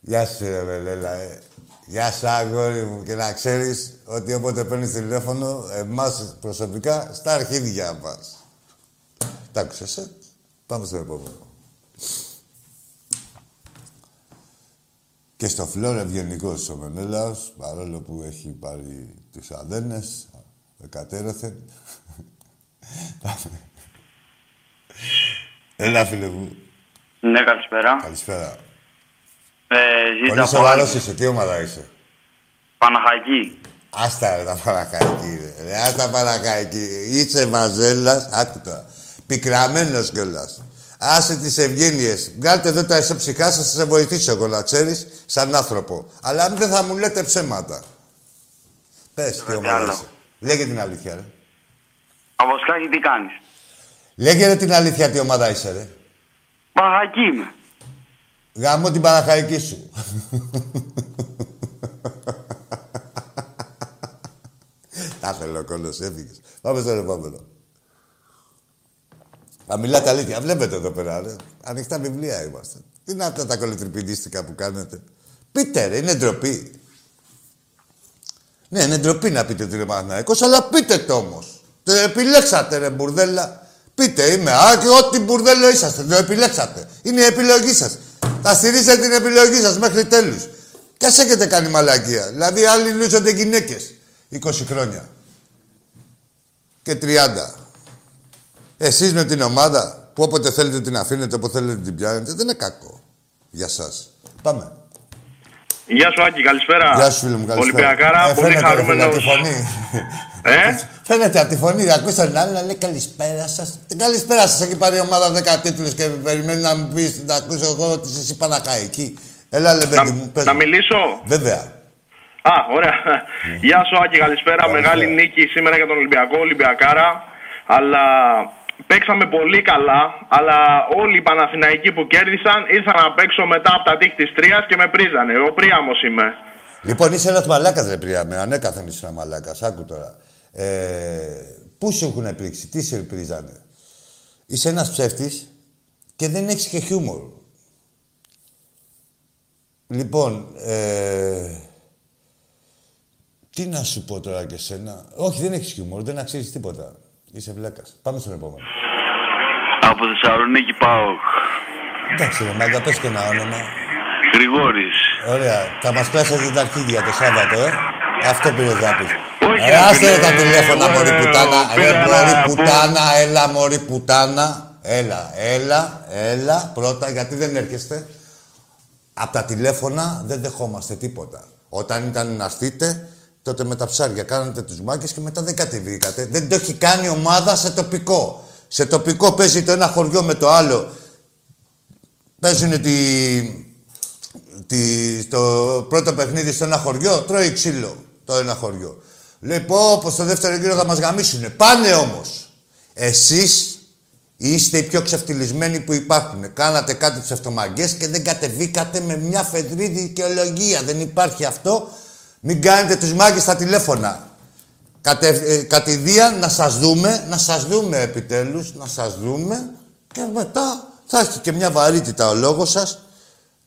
Γεια σου, ρε Λέλα. Γεια σου, αγόρι μου. Και να ξέρεις ότι όποτε παίρνεις τηλέφωνο, εμάς προσωπικά, στα αρχίδια μας. Τ' άκουσες, ε? Πάμε στο επόμενο. Και στο Φλόρα ευγενικός ο Μενέλαος, παρόλο που έχει πάρει τις αδένες, εκατέρωθεν. Έλα, φίλε μου. Ναι, καλησπέρα. Καλησπέρα. Πολύ σοβαρός είσαι. Τι ομάδα είσαι? Παναχαϊκή. Άστα ρε τα Παναχαϊκή, ρε. Άστα Παναχαϊκή. Είσαι μαζέλας. Άκουτα. Πικραμένος κιόλας. Άσε τις ευγένειες. Βγάλτε εδώ τα εσωψυχά σας, θα σε βοηθήσω εγώ, να ξέρεις, σαν άνθρωπο. Αλλά αν δεν θα μου λέτε ψέματα. Πες, τι ομάδα είσαι. Λέγε την αλήθεια, ρε. Αποσκάκι, τι κάνεις. Λέγε ρε την αλήθεια, τι ομάδα είσαι, ρε. Παναχαϊκή είμαι. Γαμώ την Παναχαϊκή σου. Τα θέλω, κόλλος, έφυγες. Πάμε στο επόμενο. Θα μιλάτε αλήθεια. Βλέπετε εδώ πέρα, ρε. Ανοιχτά βιβλία είμαστε. Τι είναι αυτά τα κολοτριπηδίστικα που κάνετε. Πείτε, ρε, είναι ντροπή. Ναι, είναι ντροπή να πείτε ότι είναι Παναθηναϊκός, αλλά πείτε το όμως. Το επιλέξατε, ρε, μπουρδέλα. Πείτε, είμαι. Ό,τι μπουρδέλο είσαστε, το επιλέξατε. Είναι η επιλογή σας. Θα στηρίζετε την επιλογή σας μέχρι τέλους. Κι ας έχετε κάνει μαλακία. Δηλαδή, άλλοι λούζονται γυναίκες 20 χρόνια. Και 30. Εσείς με την ομάδα που όποτε θέλετε την αφήνετε, όποτε θέλετε την πιάνετε, δεν είναι κακό για σας. Πάμε. Γεια σου, Άκη, καλησπέρα. Γεια σου, φίλε μου, καλησπέρα. Ολυμπιακάρα, πολύ χαρούμενος. Φαίνεται από τη φωνή, ακούστε τον άλλο να λέει καλησπέρα σας. Καλησπέρα σας, έχει πάρει η ομάδα 10 τίτλους και περιμένει να μου πεις, να ακούσω εγώ ότι εσύ Παναχαϊκή. Έλα, λε, παιδί μου, πες. Να μιλήσω. Βέβαια. Α, ωραία. Γεια σου, Άκη, καλησπέρα. Μεγάλη νίκη σήμερα για τον Ολυμπιακό, Ολυμπιακάρα. Αλλά παίξαμε πολύ καλά, αλλά όλοι οι Παναθηναϊκοί που κέρδισαν ήρθαν να παίξω μετά από τα τείχη της Τρίας και με πρίζανε. Ο Πρίαμος είμαι. Λοιπόν, είσαι ένας μαλάκας, ρε Πρίαμε. Ανέκαθεν είσαι ένα μαλάκας. Άκου τώρα. Πού σου έχουν πρίξει, τι σε πρίζανε. Είσαι ένας ψεύτης και δεν έχεις και χιούμορ. Λοιπόν, τι να σου πω τώρα και σένα. Όχι, δεν έχεις χιούμορ, δεν αξίζεις τίποτα. Είσαι βλάκας. Πάμε στον επόμενο. Από Θεσσαλονίκη ΠΑΟΚ. Εντάξει, ρε μάγκα, πες και ένα όνομα. Γρηγόρης. Ωραία. Θα μας πλάσετε τα αρχίδια το Σάββατο, ε. Αυτό πήρε δάπης. Ρε, άστε τα τηλέφωνα, μωρή πουτάνα. Ρε, μωρή πουτάνα, έλα, μωρή πουτάνα. Έλα. Πρώτα, γιατί δεν έρχεστε. Απ' τα τηλέφωνα δεν δεχόμαστε τίποτα. Όταν ήταν να στείτε, τότε με τα ψάρια κάνατε τους μάγκες και μετά δεν κατεβήκατε. Δεν το έχει κάνει ομάδα σε τοπικό. Σε τοπικό παίζει το ένα χωριό με το άλλο. Παίζουνε το πρώτο παιχνίδι στο ένα χωριό, τρώει ξύλο το ένα χωριό. Λέει πως το δεύτερο γύρο θα μας γαμίσουνε. Πάνε όμως. Εσείς είστε οι πιο ξεφτυλισμένοι που υπάρχουν. Κάνατε κάτι ψευτομαγκές και δεν κατεβήκατε με μια φεδρή δικαιολογία. Δεν υπάρχει αυτό. Μην κάνετε τους μάγκες στα τηλέφωνα. Κατηδίαν να σας δούμε, επιτέλους, και μετά θα έχει και μια βαρύτητα ο λόγος σας.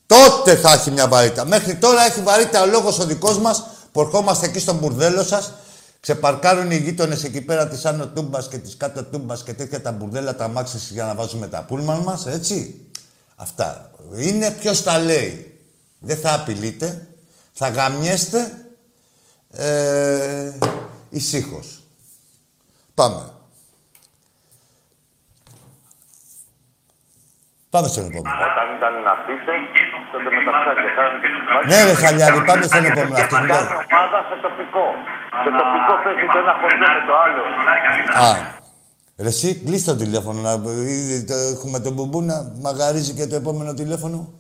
Τότε θα έχει μια βαρύτητα. Μέχρι τώρα έχει βαρύτητα ο λόγος ο δικός μας, που ερχόμαστε εκεί στον μπουρδέλο σας. Ξεπαρκάρουν οι γείτονες εκεί πέρα της Άνω Τούμπας και της Κάτω Τούμπας και τέτοια τα μπουρδέλα, τα μάξες για να βάζουμε τα πούλμαν μας, έτσι. Αυτά. Είναι ποιος τα λέει. Δεν θα απειλείτε. Θα γαμιέστε ησύχως. Πάμε. Πάμε στον επόμενο. Όταν ήταν να πείτε, τότε μεταφράζεται. Ναι, ρε Χαλιάδη, πάμε στον επόμενο. Αυτή είναι η ομάδα σε τοπικό. Σε τοπικό παίζει το ένα χωριό με το άλλο. Α. Ρε εσύ, κλείσει το τηλέφωνο. Έχουμε τον μπουμπού να μαγαρίζει και το επόμενο τηλέφωνο.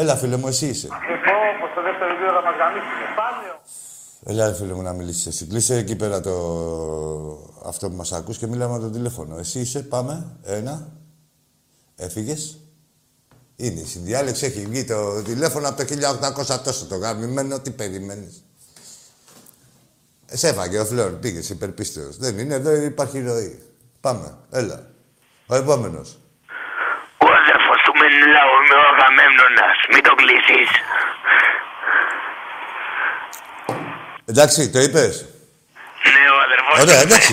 Έλα, φίλε μου, εσύ είσαι. Εγώ, όπως το δεύτερο βίντεο θα μαγαμίσουμε. Πάλι. Έλα, φίλε μου, να μιλήσεις εσύ. Κλείσε εκεί πέρα το... αυτό που μας ακούς και μιλάμε με το τηλέφωνο. Εσύ είσαι, πάμε. Ένα. Έφυγες. Είναι η συνδιάλεξη, έχει βγει το τηλέφωνο από το 1800 τόσο το γαμμένο. Τι περιμένεις. Σε έφαγε ο Φλόρ, πήγες υπερπίστεως. Δεν είναι εδώ, υπάρχει ροή. Πάμε, έλα. Ο επόμενος. Ο αδερφός του Μενιλάου, είμαι ο Αγαμέμνονας. Μην το κλείσεις. Εντάξει, το είπες. Ναι, ο αδερφός. Ωραία, εντάξει.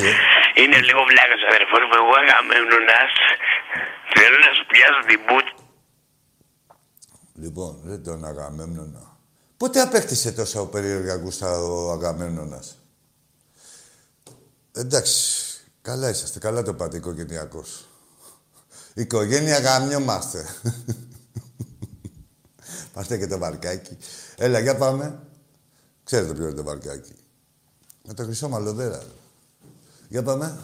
Είναι λίγο βλάκας ο αδερφός μου, εγώ Αγαμέμνονας. Θέλω να σου πιάσω την μπούτ. Λοιπόν, ρε τον Αγαμέμνονα. Πότε απέκτησε τόσα περίεργα γούστα ο Αγαμέμνονας. Εντάξει, καλά είσαστε. Καλά το πάτε οικογενειακός. Οικογένεια γαμιόμαστε. Πάρτε και το βαρκάκι. Έλα, για πάμε. Ξέρετε ποιο είναι το βαρκάκι. Με το χρυσό μαλλοδέρα. Για πάμε.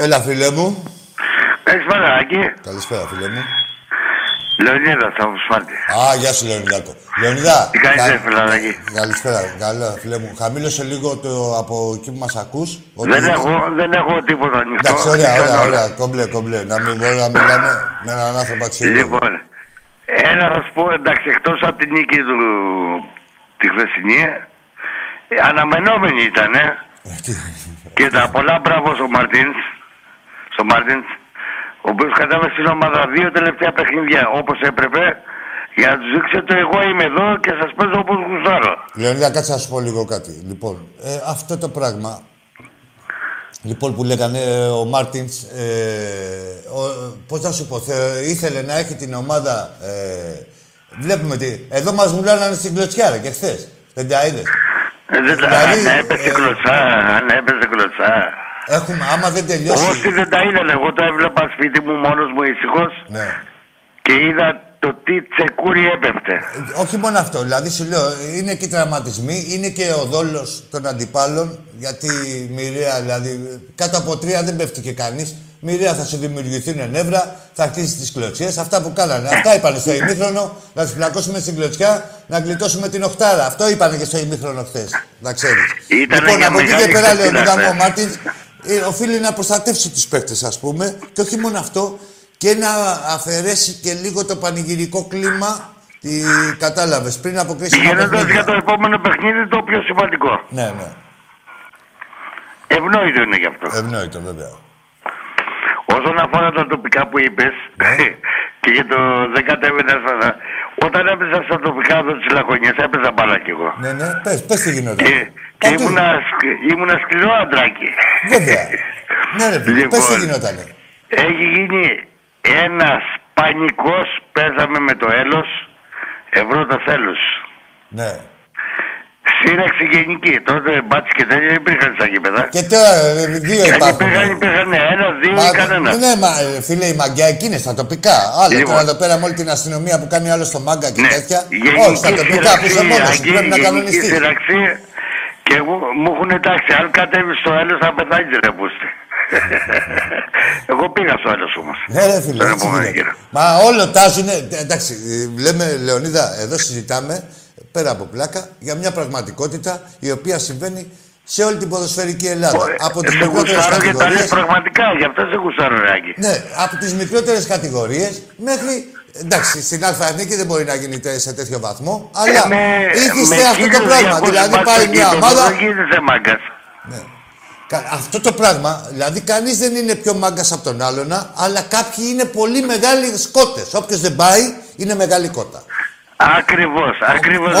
Έλα, φίλε μου. Καλησπέρα, Άκη. Καλησπέρα, φίλε μου. Λεωνίδα, θα μου σπάρτε. Α, γεια σου, Λεωνιδάκο. Λεωνιδά. Τι κάνεις, φίλε, Άκη. Καλησπέρα, καλά, φίλε μου. Χαμήλωσε λίγο το από εκεί που μας ακούς. Δεν έχω τίποτα ανοιχτό. Εντάξει, ωραία. Κόμπλε. Να μην μπορούμε να μιλάμε με έναν άνθρωπο αξιόλογο. Λοιπόν, ένα θα σου πω, εντάξει, εκτός από την νίκη του τη χθεσινή, αναμενόμενη ήταν, και τα πολλά μπράβο στο Μαρτίνς. Ο οποίος κατάβασε στην ομάδα δύο τελευταία παιχνίδια όπως έπρεπε για να τους δείξετε ότι εγώ είμαι εδώ και σας παίζω όπως γουστάρω. Λεωνίδα, κάτσε να σου πω λίγο κάτι. Λοιπόν, αυτό το πράγμα λοιπόν, που λέγανε ο Μάρτινς, πώς να σου πω, ήθελε να έχει την ομάδα. Βλέπουμε τι. Εδώ μας μιλάνε στην κλωτσιά και χθες. Δεν τα είδες. Αν έπαιζε κλωτσά. Έχουμε, άμα δεν τελειώσει... Όσοι δεν τα είδαν, εγώ τα έβλεπα σπίτι μου μόνος μου ησυχώς, ναι. Και είδα το τι τσεκούρι έπεφτε. Όχι μόνο αυτό, δηλαδή σου λέω, είναι και οι τραυματισμοί, είναι και ο δόλος των αντιπάλων, γιατί μοιραία, δηλαδή κάτω από 3 δεν πέφτει και κανείς, μοιραία θα σου δημιουργηθούν νεύρα, θα χτίσεις τις κλωτσιές, αυτά που κάνανε. Αυτά είπανε στο ημίχρονο, να τις πλακώσουμε στην κλωτσιά, να γλιτώσουμε την οχτάρα. Αυτό είπανε και στο ημίχρονο χθες, να ξέρεις. Λοιπόν, από εκεί και πέρα, Λεωνίδα Μάρτινς, οφείλει να προστατεύσει τους παίκτες, ας πούμε, και όχι μόνο αυτό, και να αφαιρέσει και λίγο το πανηγυρικό κλίμα. Κατάλαβες, πριν αποκλείσει. Πηγαίνοντας για το επόμενο παιχνίδι, το πιο σημαντικό. Ναι. Ευνόητο είναι γι' αυτό. Ευνόητο, βέβαια. Όσον αφορά τα τοπικά που είπες, και για το 17, όταν έπαιζα στα τοπικά εδώ της Λαχωνίας, έπαιζα μπάλα κι εγώ. Ναι, πες τι γινόταν. Και ήμουνα σκληρό αντράκι. Βέβαια. Ναι, ρε παιδί, πες τι γινότανε. Έχει γίνει ένας πανικός, παίζαμε με το έλος, ευρώ τα θέλους. Ναι. Σύραξη γενική. Τότε μπάτσε και τέτοια δεν υπήρχαν στα γήπεδα. Και τώρα δύο υπάρχουν. Υπήρχαν ένα-δύο ή κανένα. Ναι, φίλε, η μαγκιά εκείνες στα τοπικά. Άλλο τώρα εδώ πέρα με όλη την αστυνομία που κάνει άλλο στο μάγκα και τέτοια. Όχι, στα τοπικά που είσαι μόνος. Πρέπει να κανονιστεί. Σύραξη και μου έχουν τάξει. Αν κατέβει στο έλος θα πεθάνει ρε πούστη. Εγώ πήγα στο έλος όμως. Ναι, φίλε. Μα όλο τάζουνε. Εντάξει, λέμε Λεωνίδα, εδώ συζητάμε. Πέρα από πλάκα, για μια πραγματικότητα η οποία συμβαίνει σε όλη την ποδοσφαιρική Ελλάδα. Από τις μικρότερες κατηγορίες. Και τα πραγματικά, γι' αυτό δεν γουστάρω, Ράγκη. Ναι, από τις μικρότερες κατηγορίες μέχρι. Εντάξει, στην Αλφανίκη δεν μπορεί να γίνει σε τέτοιο βαθμό, αλλά ήχιστε αυτό το πράγμα. Δηλαδή πάει μια ομάδα. Δεν γίνεται μάγκα. Ναι. Αυτό το πράγμα, δηλαδή κανείς δεν είναι πιο μάγκας από τον άλλον, αλλά κάποιοι είναι πολύ μεγάλοι σκότες. Όποιος δεν πάει είναι μεγάλη κότα. Ακριβώς.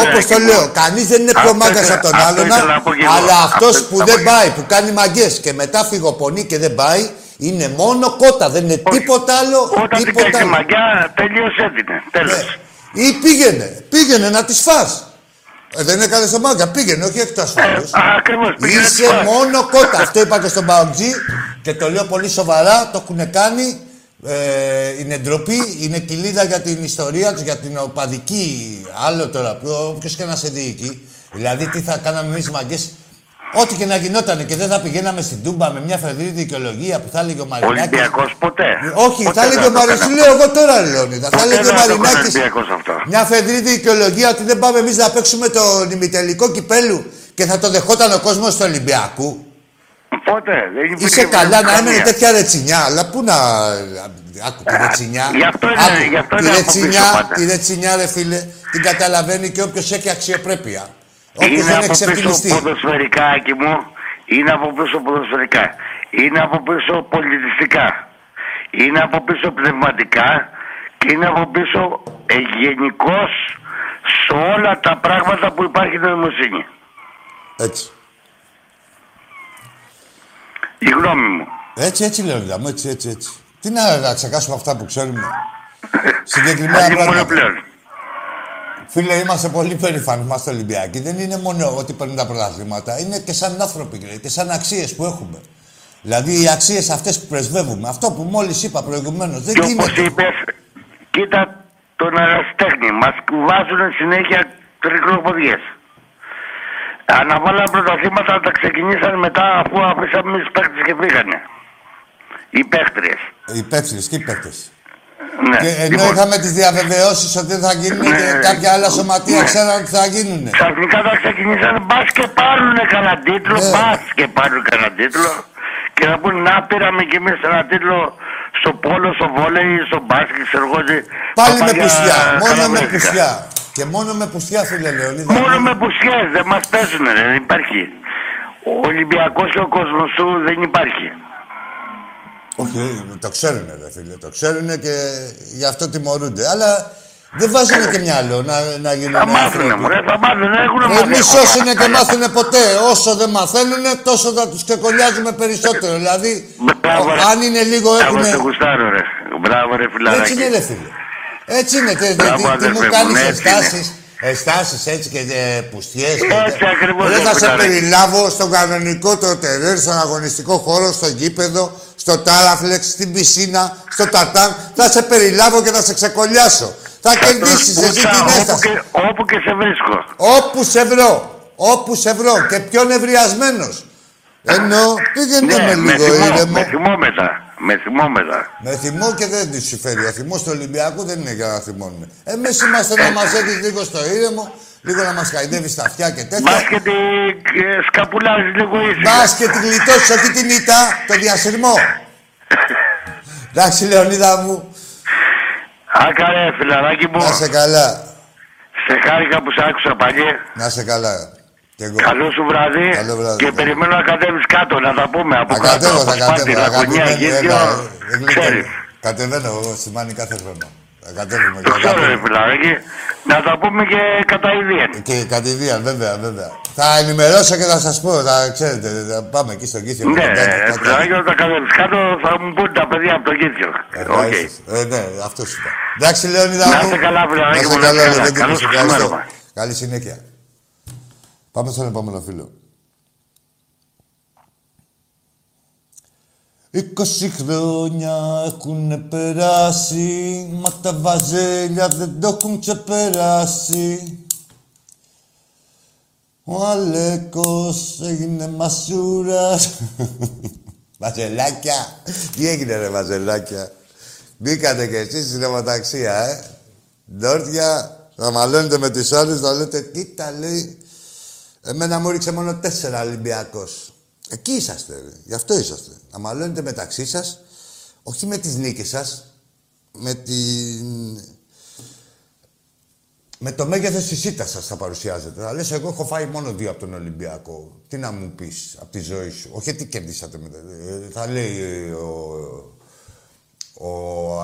Όπως το λέω, κανείς δεν είναι πιο μάγκας από τον άλλον, αλλά αυτός που δεν πάει, που κάνει μαγκές και μετά φυγοπονεί και δεν πάει, είναι μόνο κότα, δεν είναι τίποτα άλλο. Όταν την κάνει μαγκιά, τελείωσε την. Τέλος. Ή πήγαινε να τις φας. Δεν έκανε στο μάγκα, πήγαινε, όχι εκτός ασφάλειας. Ακριβώς, πήγαινε. Είσαι μόνο κότα. Αυτό είπα και στον Παουτζή Και το λέω πολύ σοβαρά, το έχουν κάνει. Είναι ντροπή, είναι κοιλίδα για την ιστορία τους, για την οπαδική. Άλλο τώρα, όποιος και να σε διοικεί. Δηλαδή, τι θα κάναμε εμείς μαγκές, ό,τι και να γινότανε και δεν θα πηγαίναμε στην Τούμπα με μια φεδρή δικαιολογία που θα έλεγε ο Μαρινάκης. Ολυμπιακός ποτέ. Όχι, ποτέ θα έλεγε ο Μαρινάκης. Λέω εγώ τώρα, Λεωνίδα. Θα έλεγε ο Μαρινάκης. Μια φεδρή δικαιολογία ότι δεν πάμε εμείς να παίξουμε τον ημιτελικό κυπέλου και θα το δεχόταν ο κόσμος του Ολυμπιακού. Ποτέ. Είσαι καλά να έμενε τέτοια ρετσινιά, αλλά πού να. Άκου τη ρετσινιά. Τη ρετσινιά, ρε φίλε, την καταλαβαίνει και όποιος έχει αξιοπρέπεια. Είναι από πίσω ποδοσφαιρικά, Άκη μου. Είναι από πίσω ποδοσφαιρικά. Είναι από πίσω πολιτιστικά. Είναι από πίσω πνευματικά. Και είναι από πίσω γενικώς σε όλα τα πράγματα που υπάρχει νοημοσύνη. Έτσι. Η γνώμη μου. Έτσι λέω, Λεωνίδα. Έτσι. Τι να ξεχάσουμε αυτά που ξέρουμε. Συγκεκριμένα πράγματα. Φίλε, είμαστε πολύ περήφανοι που είμαστε Ολυμπιακοί. Δεν είναι μόνο ότι παίρνουν τα πρωταθλήματα, είναι και σαν άνθρωποι και σαν αξίες που έχουμε. Δηλαδή οι αξίες αυτές που πρεσβεύουμε, αυτό που μόλις είπα προηγουμένως, δεν γίνεται. Και όπως είπες, κοίτα τον αεραστέχνη, μας κουβάζουν συνέχεια τρικλοποδιές. Αναβάλαμε πρωταθλήματα, τα ξεκινήσαν μετά αφού αφήσαμε εμείς τους παίκτες και φύγανε. Οι παίκτριες. Οι παίκτριες και οι παίκτες. Ναι, και ενώ λοιπόν, είχαμε τις διαβεβαιώσεις ότι θα γίνουν και κάποια άλλα σωματεία ξέραν ότι θα γίνουν. Ξαφνικά θα ξεκινήσαν μπας και πάρουν κανένα τίτλο, και θα πούνε να πήραμε κι εμείς ένα τίτλο στο πόλο, στο βόλεϊ, στο μπάσκετ, ξέρω εγώ. Πάλι με πουσιά, μόνο με πουσιά. Και μόνο με πουσιά, φίλε Λεωνίδα. Μόνο με πουσιές, δεν μας παίζουνε, δεν υπάρχει. Ο Ολυμπιακός και ο κόσμος του δεν υπάρχει. Όχι, το ξέρουνε ρε φίλε, το ξέρουνε και γι' αυτό τιμωρούνται. Αλλά δεν βάζουνε και μυαλό να γίνουνε. Θα μάθουνε, μωρέ, θα μάθουνε, έχουνε μάθει. Εμείς όσοι είναι και μάθουνε ποτέ, όσο δεν μαθαίνουνε, τόσο θα τους ξεκολλιάζουμε περισσότερο. Δηλαδή, αν είναι λίγο έχουνε. Μπράβο, σε γουστάρω ρε. Μπράβο ρε φιλαράκι. Έτσι είναι ρε φίλε. Έτσι είναι, τι μου κάνεις εστάσεις. Εστάσεις έτσι και πουστιές. Έτσι ακριβώς. Δεν θα σε περιλάβω στον κανονικό το τερέρ, στον αγωνιστικό χώρο, στο γήπεδο, στο τάραφλεξ, στην πισίνα, στο τατάν. Θα σε περιλάβω και θα σε ξεκολλιάσω. Θα κερδίσεις εσύ την έσταση. Όπου και σε βρίσκω. Όπου σε βρω. Όπου σε βρω. Και πιο νευριασμένος. Εννοώ, τι γίνεται με λίγο ήρεμο. Με θυμώ μετά. Με θυμώ και δεν τη συμφέρει. Ο θυμός του Ολυμπιακού δεν είναι για να θυμώνουμε. Εμείς είμαστε να μας έχεις λίγο στο ήρεμο, λίγο να μας χαϊδεύεις τα αυτιά και τέτοια. Μπας και τη σκαπουλάζεις λίγο ήσυχα. Μπας και τη γλιτώσεις αυτή την ήττα, το διασυρμό. Εντάξει, Λεωνίδα μου. Άκαρε, φιλαράκι μου. Να σε καλά. Σε χάρηκα που σ' άκουσα παλιέ. Να σε καλά. Καλό σου βράδυ, και περιμένω να κατέβεις κάτω, να τα πούμε από κάτω, από Σπάτη, Λακωνία, Γίδιο, ξέρεις. Κατεβαίνω εγώ στη Μάνη κάθε χρόνο. Το ξέρω ρε φιλαράκι, να τα πούμε και κατά ιδίαν. Και κατά ιδίαν, βέβαια. Θα ενημερώσω και θα σας πω, θα ξέρετε, θα πάμε εκεί στο Γίδιο. Ναι, φιλαράκι, όταν κατέβεις κάτω θα μου πούν τα παιδιά από το Γίδιο. Ναι, αυτό σου είπα. Εντάξει Λεωνίδα μου, να είστε καλά. Καλή συνέχεια. Πάμε στον επόμενο φίλο. 20 χρόνια έχουν περάσει, μα τα βαζέλια δεν το έχουν ξεπεράσει. Ο Αλέκος έγινε μασούρας. Βαζελάκια! Τι έγινε ρε βαζελάκια! Μπήκατε κι εσείς στην αιματαξία, Ντόρτια, να μαλώνετε με τις άλλες, να λέτε τι τα λέει. Εμένα μου ρίξε μόνο 4 Ολυμπιακός. Εκεί είσαστε, ρε. Γι' αυτό είσαστε. Να μαλώνετε μεταξύ σας, όχι με τις νίκες σας, με το μέγεθος της ήττας σας θα παρουσιάζετε. Να λες, εγώ έχω φάει μόνο 2 από τον Ολυμπιακό. Τι να μου πεις από τη ζωή σου. Όχι, τι κερδίσατε μετά. Θα λέει ο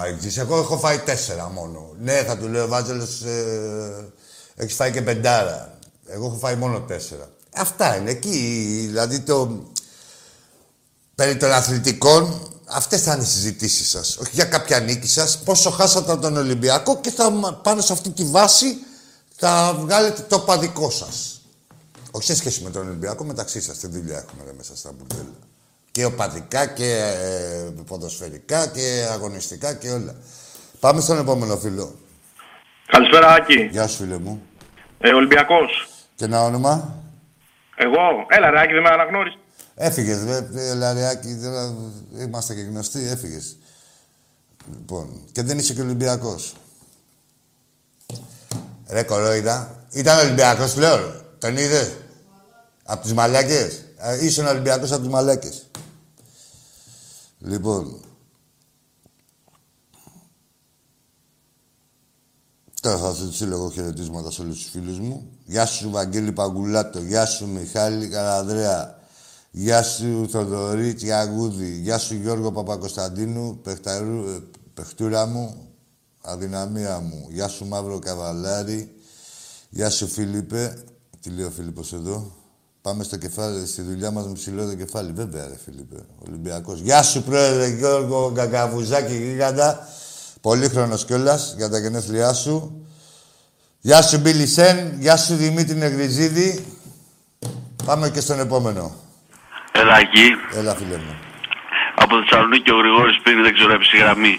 Αιγής, εγώ έχω φάει 4 μόνο. Ναι, θα του λέει ο Βάζελος, έχεις φάει και 5. Εγώ έχω φάει μόνο 4. Αυτά είναι εκεί. Δηλαδή περί των αθλητικών, αυτές θα είναι οι συζητήσεις σας. Όχι για κάποια νίκη σας. Πόσο χάσατε τον Ολυμπιακό και θα πάνω σε αυτή τη βάση θα βγάλετε το παδικό σας. Όχι σε σχέση με τον Ολυμπιακό, μεταξύ σας. Τη δουλειά έχουμε ρε, μέσα στα μπουρδέλα. Και οπαδικά και ποδοσφαιρικά και αγωνιστικά και όλα. Πάμε στον επόμενο φίλο. Καλησπέρα, Άκη. Γεια σου, φίλε μου. Ολυμπιακός. Και ένα όνομα. Εγώ. Έλα, ρε Άκη, δεν με αναγνώρισες. Έφυγες, ρε Άκη, είμαστε και γνωστοί, έφυγες. Λοιπόν, και δεν είσαι και Ολυμπιακός. Ρε κορόιδα. Ήταν Ολυμπιακός, λέω. Τον είδες. Απ' τις μαλάκες. Ήσουν Ολυμπιακός απ' τις μαλάκες. Λοιπόν. Τώρα θα σου σύλλογο χαιρετίσματα σε όλους τους φίλους μου. Γεια σου Βαγγέλη Παγκουλάτο, γεια σου Μιχάλη Καραδρέα, γεια σου Θοδωρή Τιαγούδη, γεια σου Γιώργο Παπακοσταντίνου, παιχτούρα μου, αδυναμία μου, γεια σου Μαύρο Καβαλάρη, γεια σου Φίλιππε, τι λέει ο Φίλιππος εδώ. Πάμε στο κεφάλι, στη δουλειά μας με ψηλό το κεφάλι. Βέβαια, ρε Φίλιππε, Ολυμπιακός. Γεια σου, πρόεδρε Γιώργο Καγκαβουζάκη Γίγαντα. Πολύχρονος κιόλας για τα γενέθλιά σου. Γεια σου, Μπίλι Σεν. Γεια σου, Δημήτρη Νεγριζίδη. Πάμε και στον επόμενο. Έλα, εκεί. Έλα, φίλε μου. Από Θεσσαλονίκη ο Γρηγόρης πήρε, δεν ξέρω, έπισε γραμμή.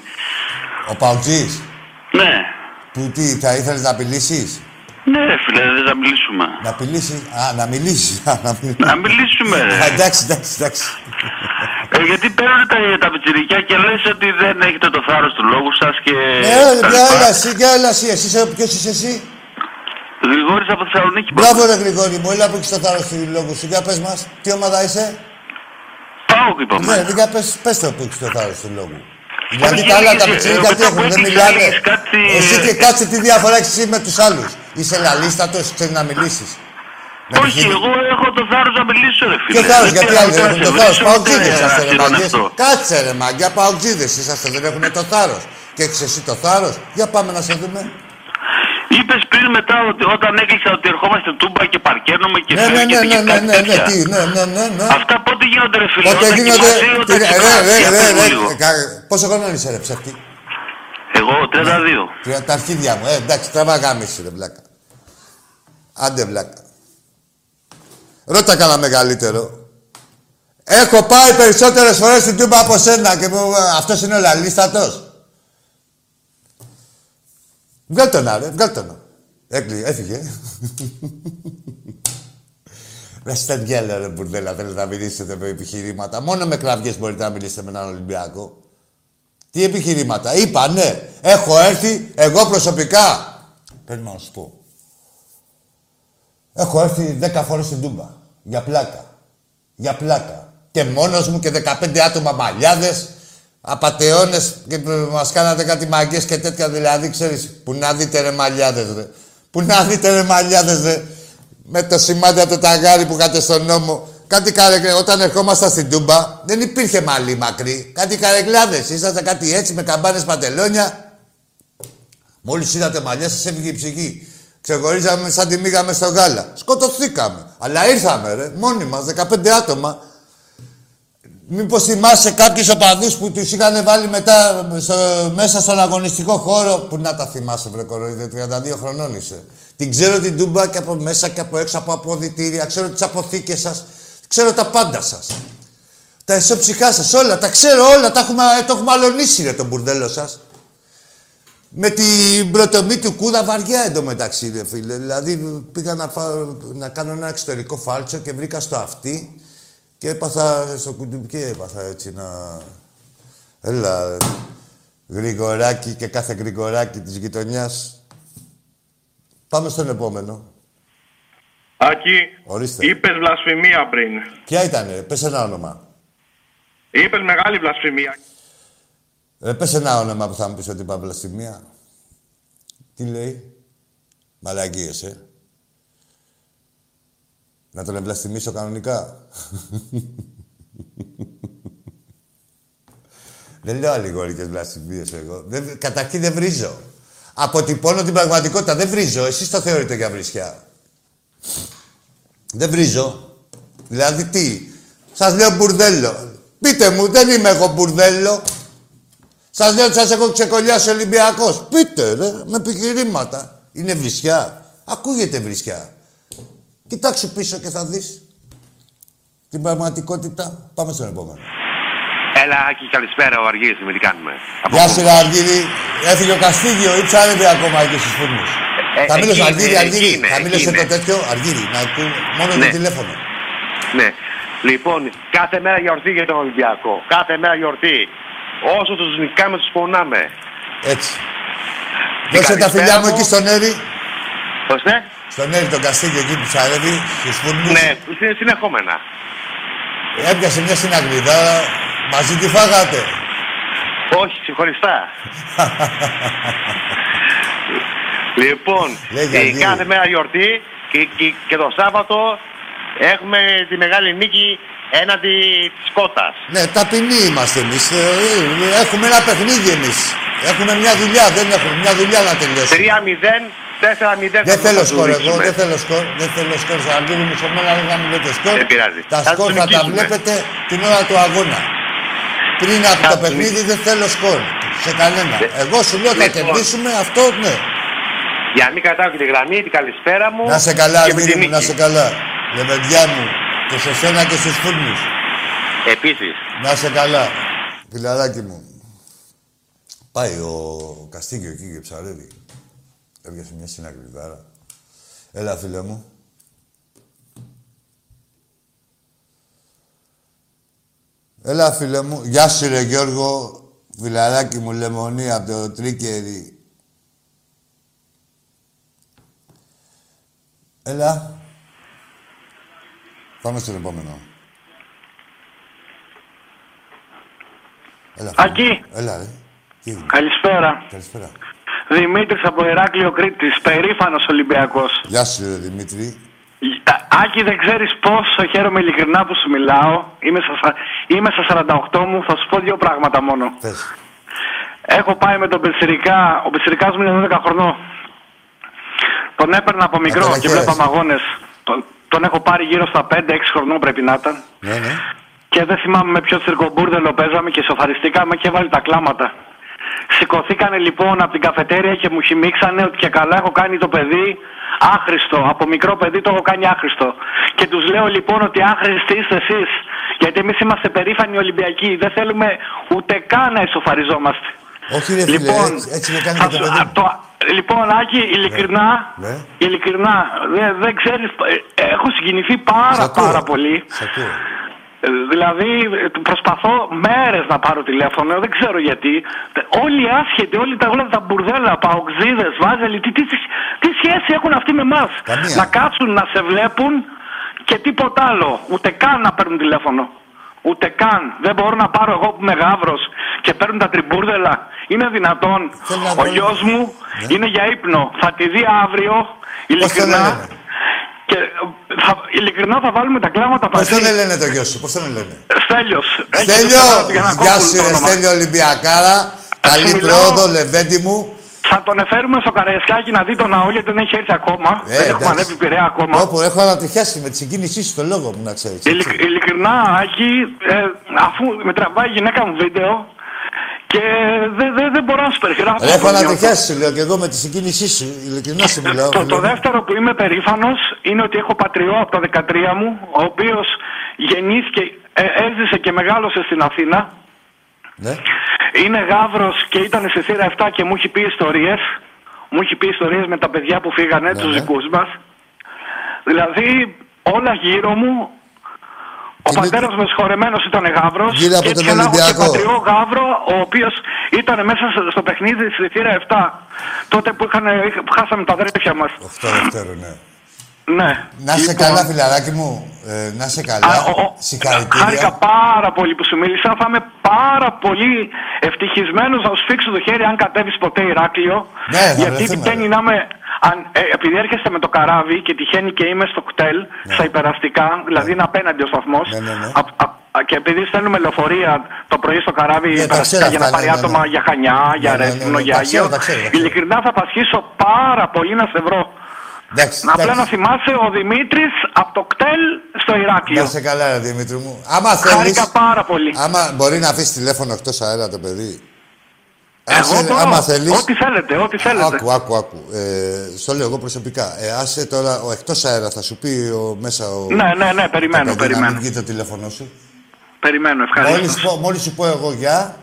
Ο Παουτζής. Ναι. Που τι, θα ήθελες να απειλήσεις. Ναι, ρε φίλε, δεν θα μιλήσουμε. Να μιλήσεις. Α, να μιλήσεις. Να μιλήσουμε, ρε. Εντάξει. Γιατί παίρνετε τα πιτσιρικιά και λες ότι δεν έχετε το θάρρος του λόγου σας και... Έλα εσύ. Ποιος είσαι εσύ. Γρηγόρης από Θεσσαλονίκη. Μπράβο, ρε Γρηγόρη μου. Έλα που έχεις το θάρρος του λόγου σου. Για πες μας. Τι ομάδα είσαι. ΠΑΟΚ, είπαμε. Ναι, για πες το που έχεις το θάρρος του λόγου. Δηλαδή τα άλλα τα πιτσιρικιά τι έχουν, δεν μιλάνε. Εσύ και κάτσε τι διαφορά έχεις με τους άλλους. Είσαι λαλίστατος, ξέρεις να μιλήσεις. Όχι, εγώ έχω το θάρρος να μιλήσω, ρε φίλε. Και θάρρος, γιατί άλλοι δεν έχουν το θάρρος. Παουτζίδες είσαστε, ρε μαγκές. Κάτσε, ρε μαγκιά, παουτζίδες είσαστε, δεν έχουν το θάρρος. Και έχεις εσύ το θάρρος. Για πάμε να σε δούμε. Είπες πριν μετά ότι όταν έκλεισα ότι ερχόμαστε τούμπα και παρκαίνουμε και φεύγετε και κάτι τέτοια. Ναι. Αυτά πότε γίνονται, ρε φίλε. Πότε γίνονται. Πόσο χρόνο είσαι, ρε ψεύτη. Εγώ 32. Τα αρχίδια μου, εντάξει, τραβαγάμιση, ρε βλάκα. Άντε βλάκα. Ρώτα κανένα μεγαλύτερο. Έχω πάει περισσότερες φορές στην τούμπα από σένα και αυτός είναι ο λαλίστατος. Βγάλ' τον, ρε. Έφυγε. Ρε στεριέλε, ρε μπουρδέλα, θέλετε να μιλήσετε με επιχειρήματα. Μόνο με κραυγές μπορείτε να μιλήσετε με έναν Ολυμπιακό. Τι επιχειρήματα. Είπα, ναι. Έχω έρθει εγώ προσωπικά. Περίμενα να σου πω. Έχω έρθει 10 φορές στην Τούμπα. Για πλάκα. Και μόνος μου και 15 άτομα μαλλιάδες, απατεώνες και μας κάνατε κάτι μαγκές και τέτοια δηλαδή, ξέρεις. Που να δείτε ρε μαλλιάδες, ρε. Με το σημάδι από το ταγάρι που είχατε στον νόμο. Κάτι καρεκλάδες. Όταν ερχόμασταν στην Τούμπα, δεν υπήρχε μαλλί μακρύ. Κάτι καρεκλάδες. Ήσασταν κάτι έτσι με καμπάνες παντελόνια. Μόλις είδατε μαλλιά, σας έφυγε η ψυχή. Ξεχωρίζαμε σαν τη μήγαμε στο γάλα. Σκοτωθήκαμε. Αλλά ήρθαμε, ρε. Μόνοι μας, 15 άτομα. Μήπως θυμάσαι κάποιους οπαδούς που τους είχαν βάλει μετά μέσα στον αγωνιστικό χώρο. Που να τα θυμάσαι, βρε κοροϊδέ, 32 χρονών είσαι. Την ξέρω την Τούμπα και από μέσα και από έξω από αποδυτήρια. Ξέρω τις αποθήκες σας. Ξέρω τα πάντα σας. Τα εσωψυχά σας, όλα. Τα ξέρω όλα. Το έχουμε αλωνίσει, ρε, τον μπουρδέλο σας. Με την πρωτομή του Κούδα βαριά εντωμεταξύ, ρε φίλε. Δηλαδή πήγα να κάνω ένα εξωτερικό φάλτσο και βρήκα στο αυτί και έπαθα στο κουντουμπικέ, έτσι να... Έλα, ρε. Γρηγοράκι και κάθε γρηγοράκι της γειτονιάς. Πάμε στον επόμενο. Άκη, ορίστε. Είπες βλασφημία πριν. Ποια ήτανε, πες ένα όνομα. Είπες μεγάλη βλασφημία. Πες ένα όνομα που θα μου πεις ότι είπα βλασφημία. Τι λέει. Μαλακίες, Να τον ευλαστημίσω κανονικά. Δεν λέω αλληγορικές βλασφημίες εγώ. Καταρχήν δεν βρίζω. Αποτυπώνω την πραγματικότητα. Δεν βρίζω. Εσείς το θεωρείτε για βρισιά. Δεν βρίζω. Δηλαδή τι. Σας λέω μπουρδέλο. Πείτε μου, δεν είμαι εγώ μπουρδέλο. Σας λέω ότι σας έχω ξεκολλιάσει Ολυμπιακός. Πείτε, ρε, με επιχειρήματα. Είναι βρισιά. Ακούγεται βρισιά. Κοιτάξου πίσω και θα δεις. την πραγματικότητα. Πάμε στον επόμενο. Έλα, Άκη, καλησπέρα. Ο Αργύρης, τι κάνουμε. Γεια σου, Αργύρη. Έφυγε ο Καστίγιο, ή ψάρευε ακόμα και στους φούρνους. Θα μίλησε ο Αργύρη, θα μίλησε το τέτοιο. Αργύρη, να ακούω μόνο το τηλέφωνο. Ναι. Λοιπόν, κάθε μέρα γιορτή για τον Ολυμπιακό. Κάθε μέρα γιορτή. Όσο τους νικάμε, τους πονάμε. Έτσι. Δώσε τα φιλιά μου εκεί στον Έρη. Πώς ναι. Στον Έρη τον Καστίγιο εκεί που ψαρεύει, στους φούρνους. Ναι, συνεχόμενα. Έπιασε μια συναγλίδα. Μαζί τη φάγατε. Όχι, συγχωριστά. Λοιπόν, κάθε μέρα γιορτή και το Σάββατο έχουμε τη μεγάλη νίκη έναντι της Κότας. Ναι, ταπεινοί είμαστε εμείς. Έχουμε ένα παιχνίδι εμείς. Έχουμε μια δουλειά, δεν έχουμε μια δουλειά να τελειώσουμε. 3-0. 4-0. Δεν θέλω σκορ εγώ, δεν θέλω σκορ. Δεν θέλω σκορ. Σαν αντίλη μου, σε μένα δεν θα μου λέτε σκορ. Δεν πειράζει. Τα σκορ θα τα βλέπετε την ώρα του αγώνα. Πριν από το παιχνίδι δεν θέλω σκορ. Σε κανένα. Εγώ σου λέω θα κερδίσουμε αυτό, ναι. Για να μην κρατάω και τη γραμμή, την καλησπέρα μου. Να σε καλά, Αντίλη μου, να σε καλά. Λεβεντιά μου, και σε σένα και στους φούρνους. Επίσης. Να σε καλά. Φιλαράκι μου. Πάει ο Καστίγιο εκεί και ψαρεύει. Έβγασε μια συναγκριβάρα. Έλα, φίλε μου. Έλα, φίλε μου. Γεια σου, ρε Γιώργο. Φιλαράκι μου, Λεμονή, από το Τρίκερι. Έλα. Πάμε στον επόμενο. Έλα, Ακή. Έλα, ρε. Καλησπέρα. Καλησπέρα. Δημήτρης από Ηράκλειο Κρήτης, περήφανος Ολυμπιακός. Γεια σου, Δημήτρη. Άκη, δεν ξέρεις πόσο χαίρομαι ειλικρινά που σου μιλάω. Είμαι στα 48 μου, θα σου πω δύο πράγματα μόνο. Θες. Έχω πάει με τον Πιτσιρικά, ο Πιτσιρικάς μου είναι 12 χρονών. Τον έπαιρνα από μικρό και βλέπαμε αγώνες. Τον έχω πάρει γύρω στα 5-6 χρονών πρέπει να ήταν. Ναι, ναι. Και δεν θυμάμαι με ποιο τσιρκομπούρδελο παίζαμε και σοφαριστήκαμε και βάλει τα κλάματα. Σηκωθήκανε λοιπόν από την καφετέρια και μου χυμίξανε ότι και καλά έχω κάνει το παιδί άχρηστο. Από μικρό παιδί το έχω κάνει άχρηστο. Και τους λέω λοιπόν ότι άχρηστοι είστε εσείς. Γιατί εμείς είμαστε περήφανοι Ολυμπιακοί. Δεν θέλουμε ούτε καν να ισοφαριζόμαστε. Όχι ρε φίλε, λοιπόν, έτσι με κάνει το παιδί. Λοιπόν, Άκη, ειλικρινά, ναι. Ειλικρινά δεν ξέρεις, έχω συγκινηθεί πάρα πολύ. Δηλαδή, προσπαθώ μέρες να πάρω τηλέφωνο, δεν ξέρω γιατί. Όλοι οι άσχετοι, όλοι τα γλώδια, τα μπουρδέλα, παοξίδες, βάζελοι, τι σχέση έχουν αυτοί με εμάς. Να κάτσουν, να σε βλέπουν και τίποτα άλλο. Ούτε καν να παίρνουν τηλέφωνο. Ούτε καν. Δεν μπορώ να πάρω εγώ που είμαι γαύρος και παίρνουν τα τριμπούρδελα. Είναι δυνατόν. Ο γιος μου είναι για ύπνο. Θα τη δει αύριο, ειλικρινά. Και ειλικρινά θα βάλουμε τα κλάματα παντού. Πώς τον λένε το γιο σου, πώς τον λένε. Στέλιος. Στέλιο, γεια σου ρε Στέλιο Ολυμπιακάρα. Καλή πρόοδο, Λεβέντη μου. Θα τον εφέρουμε στο Καραϊσκάκι να δει τον ναό γιατί δεν έχει έρθει ακόμα. Δεν έχουμε ανέβει Πειραιά ακόμα. Όπου έχω ανατυχιάσει με τη συγκίνησή σου, το λόγο μου να ξέρεις. Ειλικρινά, Άκη, αφού με τραβάει η γυναίκα μου βίντεο και δεν μπορώ να σου περιγράψω. Έχω ανατυχιάσει, λέω και εγώ με τη συγκίνησή σου. Ειλικρινά σου μιλάω. Το δεύτερο που είμαι περήφανος είναι ότι έχω πατριό από τα 13 μου, ο οποίος γεννήθηκε, έζησε και μεγάλωσε στην Αθήνα. Ναι. Είναι γάβρος και ήταν σε θύρα 7 και μου έχει πει ιστορίες. Μου έχει πει ιστορίες με τα παιδιά που φύγανε, ναι, τους δικούς μας. Δηλαδή όλα γύρω μου. Ο πατέρας μου συγχωρεμένος ήταν γάβρος και έτσι έχω και πατριό γάβρο, ο οποίος ήταν μέσα στο παιχνίδι στη θύρα 7. Τότε που χάσαμε τα αδέρφια μας. 8-2, ναι. Ναι. Να είσαι καλά, φιλαράκι μου. Να είσαι καλά. Συγχαρητήρια. Χάρηκα πάρα πολύ που σου μίλησα. Θα είμαι πάρα πολύ ευτυχισμένος να σου φίξω το χέρι αν κατέβεις ποτέ Ηράκλειο. Ναι, γιατί τυχαίνει να είμαι. Επειδή έρχεσαι με το καράβι και τυχαίνει και είμαι στο κτέλ, ναι, στα υπεραστικά, δηλαδή είναι απέναντι ο σταθμός. Ναι, ναι, ναι. Και επειδή στέλνουμε λεωφορεία το πρωί στο καράβι υπεραστικά για να πάρει άτομα για Χανιά, για Ρέθυμνο, για Άγιο. Ειλικρινά θα πασχίσω πάρα πολύ να σε βρω. Εντάξει, απλά να θυμάσαι ο Δημήτρης από το κτέλ στο Ηράκλειο. Να είσαι καλά, ρε Δημήτρη μου. Άμα θέλεις. Χάρηκα πάρα πολύ. Άμα μπορεί να αφήσει τηλέφωνο εκτός αέρα το παιδί. Εγώ το άμα θέλεις, ό,τι θέλετε, ό,τι θέλετε. Άκου. Στο λέω εγώ προσωπικά. Άσε τώρα, ο εκτός αέρα θα σου πει μέσα ο... Ναι, περιμένω. Να μην βγει το τηλέφωνο σου. Περιμένω, ευχαριστώ. Μόλις σου πω εγώ γεια,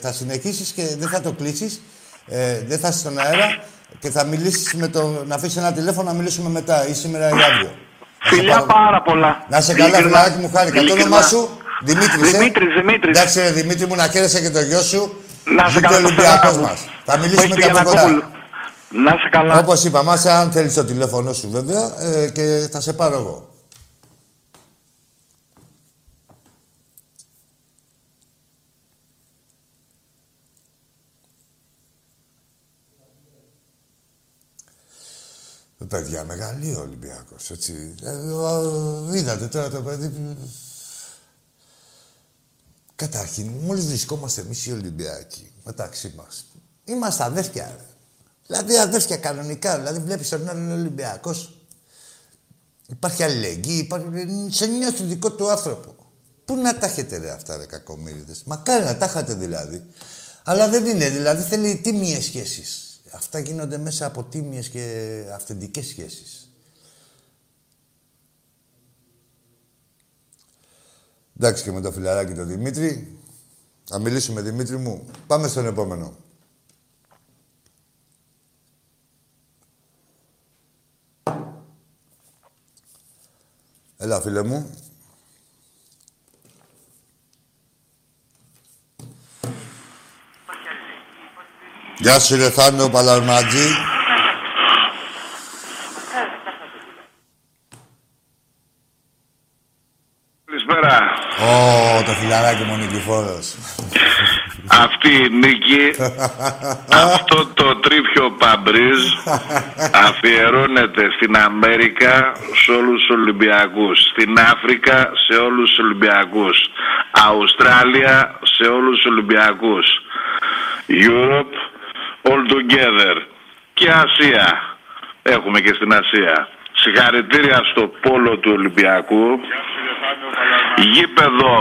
θα συνεχίσεις και δεν θα το κλείσεις. Δεν θα είσαι στον αέρα και θα μιλήσεις με το... Να αφήσεις ένα τηλέφωνο να μιλήσουμε μετά ή σήμερα ή αύριο. Φιλιά πάρα πολλά. Να σε καλά, φιλάκι μου, χάρηκα. Το όνομά σου, Δημήτρης. Εντάξει, Δημήτρη μου, να χαίρεσαι και το γιο σου. Να σε καλά, Ολυμπιακός μας. Θα μιλήσουμε και από κοντά. Να σε καλά. Όπως είπα, μάσα, αν θέλεις το τηλέφωνο σου βέβαια και θα σε πάρω εγώ. Παιδιά, μεγάλη ο Ολυμπιακός, έτσι. Είδατε τώρα το παιδί. Καταρχήν, μόλις βρισκόμαστε εμείς οι Ολυμπιακοί, μεταξύ μας, είμαστε αδέρφια, ρε. Δηλαδή αδέρφια κανονικά, δηλαδή βλέπεις τον άλλον Ολυμπιακός. Υπάρχει αλληλεγγύη, σε νιώθει δικό του άνθρωπο. Πού να τα έχετε ρε αυτά ρε κακομοίριδες, μακάρι να τα είχατε δηλαδή. Αλλά δεν είναι, δηλαδή θέλει τίμιες σχέσεις. Αυτά γίνονται μέσα από τίμιες και αυθεντικές σχέσεις. Εντάξει και με το φιλαράκι τον Δημήτρη. Θα μιλήσουμε, Δημήτρη μου. Πάμε στον επόμενο. Έλα, φίλε μου. Γεια σου, ρε Θάνο Παλαρματζή. Ω, το φιλαράκι μου νικηφόρος. Αυτή η νίκη, αυτό το τρίπιο παμπρίζ αφιερώνεται στην Αμέρικα σε όλους τους Ολυμπιακούς, στην Αφρικα σε όλους τους Ολυμπιακούς, Αυστράλια σε όλους τους Ολυμπιακούς, Europe all together και Ασία. Έχουμε και στην Ασία. Συγχαρητήρια στο πόλο του Ολυμπιακού. Γήπεδο,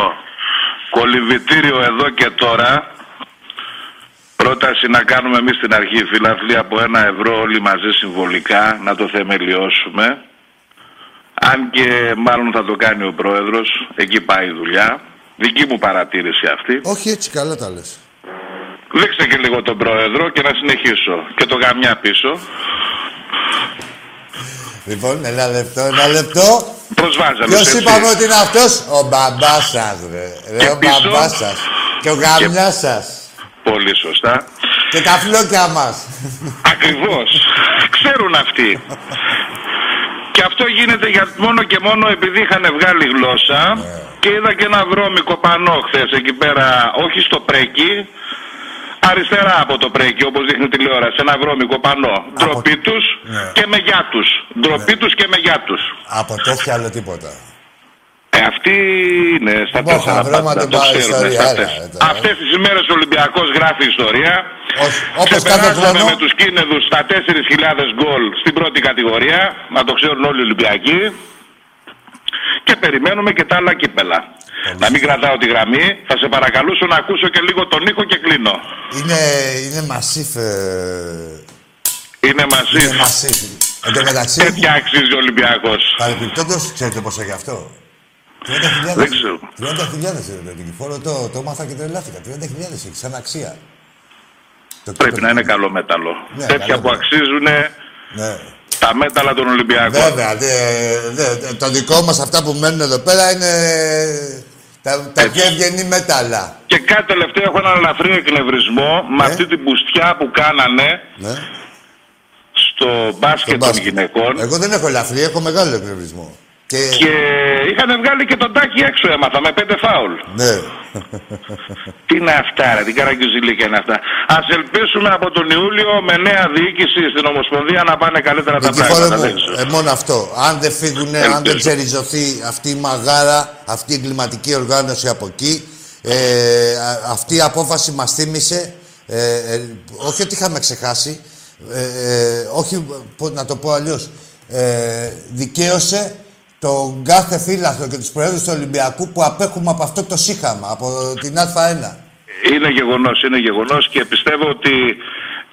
κολυβητήριο εδώ και τώρα. Πρόταση να κάνουμε εμείς στην αρχή, φιλαθλή, από 1 ευρώ όλοι μαζί συμβολικά, να το θεμελιώσουμε. Αν και μάλλον θα το κάνει ο πρόεδρος, εκεί πάει η δουλειά. Δική μου παρατήρηση αυτή. Όχι έτσι, καλά τα λες. Δείξτε και λίγο τον πρόεδρο και να συνεχίσω. Και το γαμιά πίσω. Λοιπόν, ένα λεπτό. Ποιος είπαμε ότι είναι αυτός? Ο μπαμπάς σας, ρε. Ο μπαμπάς σας. Και ο γαμιάς σας. Πολύ σωστά. Και τα φλόκια μας. Ακριβώς. Ξέρουν αυτοί. Και αυτό γίνεται για, μόνο και μόνο επειδή είχαν βγάλει γλώσσα. Και είδα και ένα βρώμικο πανό χθες εκεί πέρα, όχι στο πρέκι. Αριστερά από το πρέκι, όπως δείχνει τηλεόραση, ένα βρώμικο πανό. Ντροπή τους και μεγιά τους. Ντροπή τους και μεγιά τους. Από τέτοια άλλο τίποτα. Αυτή είναι στα 4 το ξέρουμε. Αυτές τις ημέρες ο Ολυμπιακός γράφει ιστορία. Ξεπεράσαμε με τους κίνεδους στα 4.000 γκολ στην πρώτη κατηγορία. Να το ξέρουν όλοι οι Ολυμπιακοί. Και περιμένουμε και τα άλλα κύπελα. Να μην κρατάω τη γραμμή. Θα σε παρακαλούσα να ακούσω και λίγο τον ήχο και κλείνω. Είναι μασίφ. Είναι μασίφ. Εν τω μεταξύ. Τέτοια αξίζει ο Ολυμπιακός. Παρεπιπτόντως, ξέρετε πόσα γι' αυτό. 30.000. Δεν ξέρω. 30.000 είναι το κυφόρο. Το μάθα και τρελάθηκα. 30.000 έχει σαν αξία. Πρέπει να είναι καλό μέταλλο. Ναι, τέτοια που αξίζουν. Ναι. Τα μέταλλα των Ολυμπιακών. Βέβαια, το δικό μας αυτά που μένουν εδώ πέρα είναι τα πιο ευγενή μέταλλα. Και κάτι τελευταίο, έχω έναν ελαφρύ εκνευρισμό με αυτή την πουστιά που κάνανε στο μπάσκετ των γυναικών. Εγώ δεν έχω ελαφρύ, έχω μεγάλο εκνευρισμό. Και είχαν βγάλει και τον Τάκη έξω, έμαθα, με 5 φάουλ. Ναι. Τι είναι αυτά, ρε, τι καραγκιουζιλίκια είναι αυτά. Ας ελπίσουμε από τον Ιούλιο με νέα διοίκηση στην Ομοσπονδία να πάνε καλύτερα τα πράγματα. Μόνο αυτό. Αν δεν φύγουν, αν δεν ξεριζωθεί αυτή η μαγάρα, αυτή η εγκληματική οργάνωση από εκεί, αυτή η απόφαση μας θύμισε, όχι ότι είχαμε ξεχάσει, όχι, να το πω αλλιώς, δικαίωσε τον κάθε φύλαθλο και τους προέδρους του Ολυμπιακού που απέχουμε από αυτό το σύγχαμα, από την Α1. Είναι γεγονός και πιστεύω ότι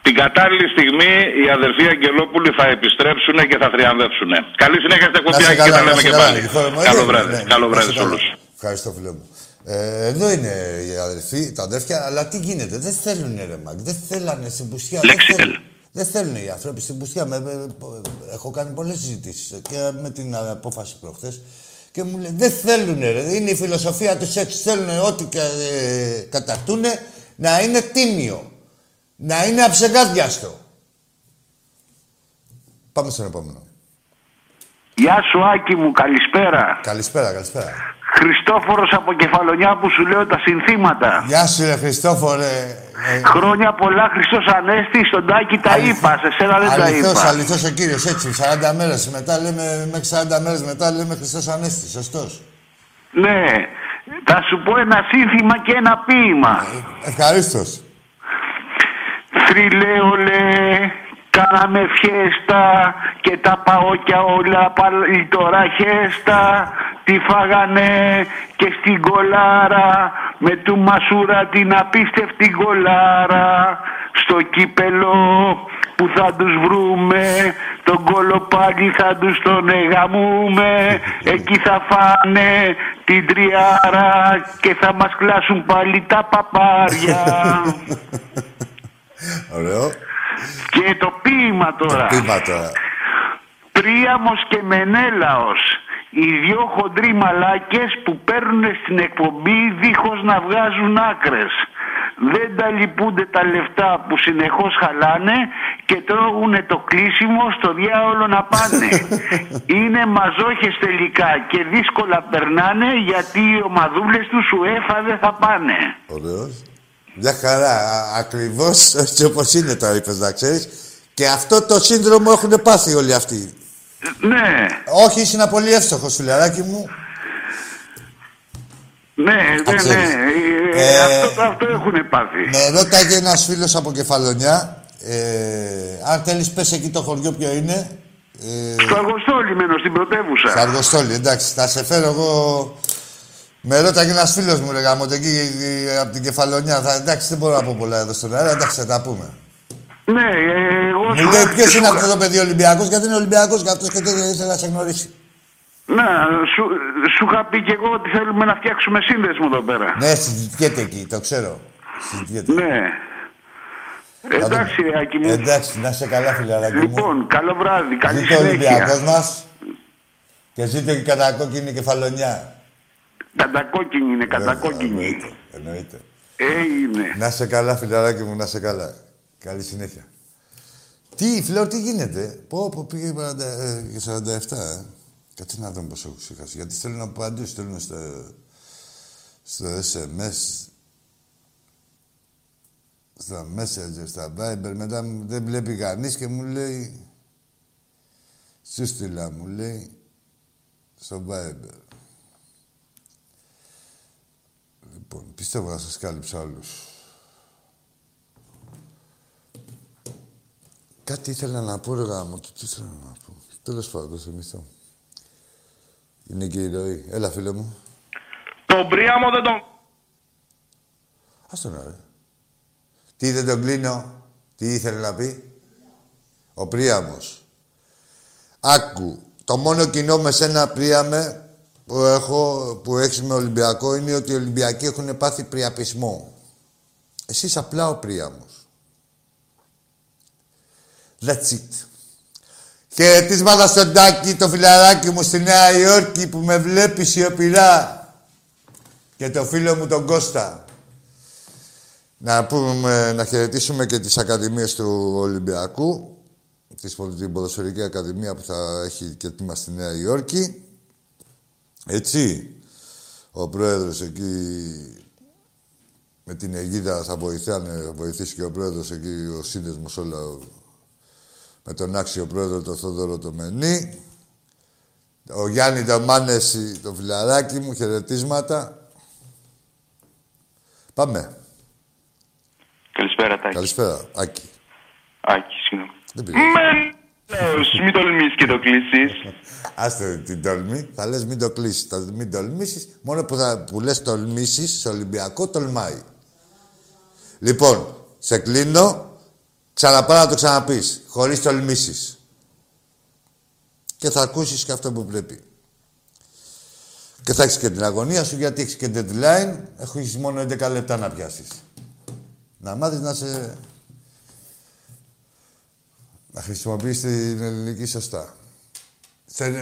την κατάλληλη στιγμή οι αδερφοί Αγγελόπουλοι θα επιστρέψουν και θα θριαμβεύσουν. Καλή συνέχεια στα εκπομπιάκια και τα λέμε και πάλι. Καλό βράδυ. Καλό βράδυ σε όλους. Ευχαριστώ, φίλε μου. Εδώ είναι οι αδερφοί, τα αδέρφια, αλλά τι γίνεται, δεν θέλουν ρεμάκ, δεν θέλανε συμπουσία. Δεν θέλουν οι άνθρωποι συμπουσία. Έχω κάνει πολλές συζητήσεις και με την απόφαση προχθές. Και μου λέει, δεν θέλουνε ρε, είναι η φιλοσοφία του σεξ, θέλουνε ό,τι κατακτούνε να είναι τίμιο. Να είναι αψεγάδιαστο. Πάμε στον επόμενο. Γεια σου Άκη μου, καλησπέρα. Καλησπέρα, καλησπέρα. Χριστόφορος από Κεφαλονιά που σου λέω τα συνθήματα. Γεια σου ρε Χριστόφορε. Χρόνια πολλά, Χριστός Ανέστη, στον Τάκη τα είπα, σε σένα δεν τα είπα. Αληθώς ο Κύριος, έτσι, 40 μέρες μετά λέμε, μέχρι 40 μέρες μετά λέμε Χριστός Ανέστη, σωστός. Ναι, θα σου πω ένα σύνθημα και ένα ποίημα. Ευχαρίστως. Θρυλέολε, κάναμε φιέστα και τα παόκια όλα πάλι τώρα χέστα. Τη φάγανε και στην κολάρα, με του Μασούρα την απίστευτη κολάρα. Στο κύπελο που θα τους βρούμε, τον κολοπάλι θα τους τον εγαμούμε. Εκεί θα φάνε την τριάρα και θα μας κλάσουν πάλι τα παπάρια. Ωραίο. Και το ποίημα τώρα. Πρίαμος και Μενέλαος, οι δυο χοντροί μαλάκες που παίρνουν στην εκπομπή δίχως να βγάζουν άκρες. Δεν τα λυπούνται τα λεφτά που συνεχώς χαλάνε και τρώγουνε το κλείσιμο στο διάολο να πάνε. Είναι μαζόχες τελικά και δύσκολα περνάνε γιατί οι ομαδούλες τους UEFA δεν θα πάνε. Ωραίος. Μια χαρά. Ακριβώς έτσι όπως είναι τα είπες, να ξέρεις. Και αυτό το σύνδρομο έχουν πάθει όλοι αυτοί. Ναι. Όχι, είσαι ένα πολύ εύστοχος, φιλαράκι μου. Ναι, ναι, ναι. Αυτό έχουν πάθει. Με ρώταγε ένας φίλος από Κεφαλονιά, αν θέλεις πες εκεί το χωριό ποιο είναι. Στο Αργοστόλι μένω, στην πρωτεύουσα. Στο Αργοστόλι, εντάξει, θα σε φέρω εγώ. Με ρώταγε ένας φίλος μου, λέγαμε, ότι εκεί από την Κεφαλονιά. Θα, εντάξει, δεν μπορώ να πω πολλά εδώ στον αέρα, εντάξει, θα τα πούμε. Ναι, εγώ σου λέει ποιος είναι αυτό το παιδί Ολυμπιακός, γιατί είναι Ολυμπιακός και αυτός και δεν ήθελε να σε γνωρίσει. Να, σου είχα πει και εγώ ότι θέλουμε να φτιάξουμε σύνδεσμο εδώ πέρα. Ναι, συζητιέται εκεί, το ξέρω. Συζητιέται. Ναι. Εντάξει, Άκη μου. Εντάξει, να είσαι καλά, φιλαράκι μου. Λοιπόν, καλό βράδυ, καλή συνέχεια. Ζήτω ο Ολυμπιακός μας και ζήτω και κατακόκκινη Κεφαλονιά. Κατακόκκινη είναι, κατακόκκινη. Εννοείται. Είναι. Να είσαι καλά, φιλαράκι μου, να είσαι καλά. Καλή συνέχεια. Τι, Φλεόρ, τι γίνεται. Πω, πήγε 47. Κάτσε να δούμε πόσο έχω ξεχάσει. Γιατί στέλνουν από παντού, στέλνουν στο SMS, στα Messenger, στα Viber. Μετά δεν βλέπει κανείς και μου λέει... Σου στείλα, μου λέει, στο Viber. Λοιπόν, πιστεύω να σας κάλυψα όλους. Κάτι ήθελα να πω, ρε γάμο, τι ήθελα να πω. Τέλος πάντων, το θυμηθώ. Είναι και η ροή. Έλα, φίλε μου. Τον Πρίαμο δεν τον... Ας τον ρε. Τι δεν τον κλείνω, τι ήθελε να πει. Ο Πρίαμος. Άκου, το μόνο κοινό με σένα, Πρίαμε, που έχεις με Ολυμπιακό, είναι ότι οι Ολυμπιακοί έχουν πάθει πριαπισμό. Εσύ είσαι απλά ο Πρίαμος. That's it. Χαιρετίσματα στον Τάκη, το φιλαράκι μου στη Νέα Υόρκη που με βλέπει σιωπηρά. Και το φίλο μου τον Κώστα. Να χαιρετήσουμε και τις Ακαδημίες του Ολυμπιακού. Την Ποδοσφαιρική Ακαδημία που θα έχει και τμήμα στη Νέα Υόρκη. Έτσι. Ο πρόεδρος εκεί... Με την αιγίδα θα βοηθήσει και ο πρόεδρος εκεί, ο σύνδεσμος όλα... Με τον άξιο πρόεδρο, τον Θόδωρο το Μενή. Ο Γιάννη τον Μάνεση, το φιλαράκι μου, χαιρετίσματα. Πάμε. Καλησπέρα, Τάκη. Καλησπέρα, Άκη. Άκη, συγγνώμη. Δεν πήγε. Μην τολμήσεις και το κλείσεις. Άστε την τολμή. Θα λες μην το κλείσεις. Μην τολμήσεις. Μόνο που λες τολμήσεις, σε Ολυμπιακό τολμάει. Λοιπόν, σε κλείνω. Ξαναπάω να το ξαναπείς. Χωρίς τολμήσεις. Και θα ακούσεις και αυτό που πρέπει. Και θα έχεις και την αγωνία σου, γιατί έχεις και deadline. Έχεις μόνο 11 λεπτά να πιάσεις. Να μάθεις να σε... να χρησιμοποιείς την ελληνική σωστά.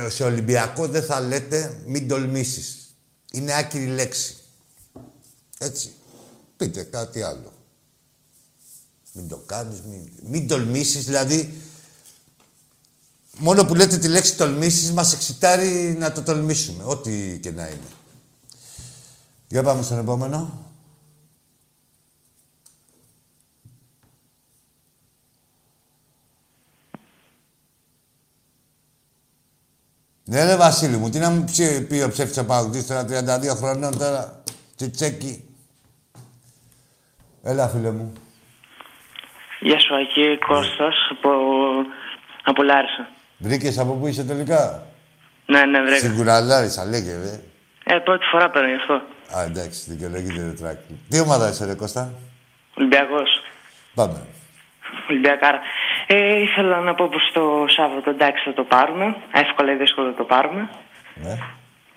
Σε Ολυμπιακό δεν θα λέτε μην τολμήσεις. Είναι άκυρη λέξη. Έτσι. Πείτε κάτι άλλο. Μην το κάνεις, μην τολμήσεις, δηλαδή... Μόνο που λέτε τη λέξη τολμήσεις, μας εξητάρει να το τολμήσουμε, ό,τι και να είναι. Για πάμε στον επόμενο. Ναι, ρε Βασίλη μου, τι να μου πει ο ψεύτης ο Παγκής τώρα, 32 χρονών τώρα, τσιτσέκι. Έλα, φίλε μου. Γεια σου, Ακή, Κώστας, από Λάρισα. Βρήκες από πού είσαι τελικά? Ναι, βρήκα. Σίγουρα Λάρισα, λέγε, ρε. Πρώτη φορά παίρνω γι' αυτό. Α, εντάξει, δικαιολογείται, ρε Τράκη. Τι ομάδα είσαι, ρε Κώστα? Ολυμπιακός. Πάμε. Ολυμπιακάρα. Ήθελα να πω πως το Σάββατο, εντάξει, θα το πάρουμε. Εύκολα ή δύσκολα θα το πάρουμε. Ναι.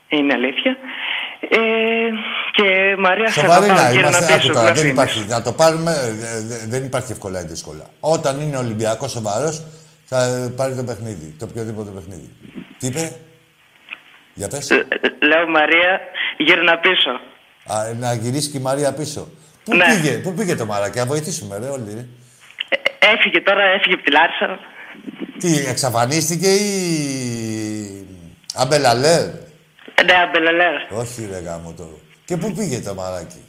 Είναι αλήθεια. Και Μαρία, σοβαρή, θα το πάρουμε. Δεν υπάρχει, να το πάρουμε, δεν υπάρχει εύκολα ή δύσκολα. Όταν είναι Ολυμπιακός σοβαρός, θα πάρει το παιχνίδι, το οποιοδήποτε παιχνίδι. Τι είπε? Για πες. Λέω Μαρία, γύρνα πίσω. Α, να γυρίσει και η Μαρία πίσω. Πού, ναι, πήγε, πού πήγε το μαράκι, να βοηθήσουμε, ρε, όλοι, ρε. Έφυγε τώρα, έφυγε από τη Λάρισα. Τι, εξαφανίστηκε ή... Αμπελαλέρ. Ναι, Αμπελαλέρ. Όχι, ρε γάμο τώρα. Και πού πήγε το μαράκι?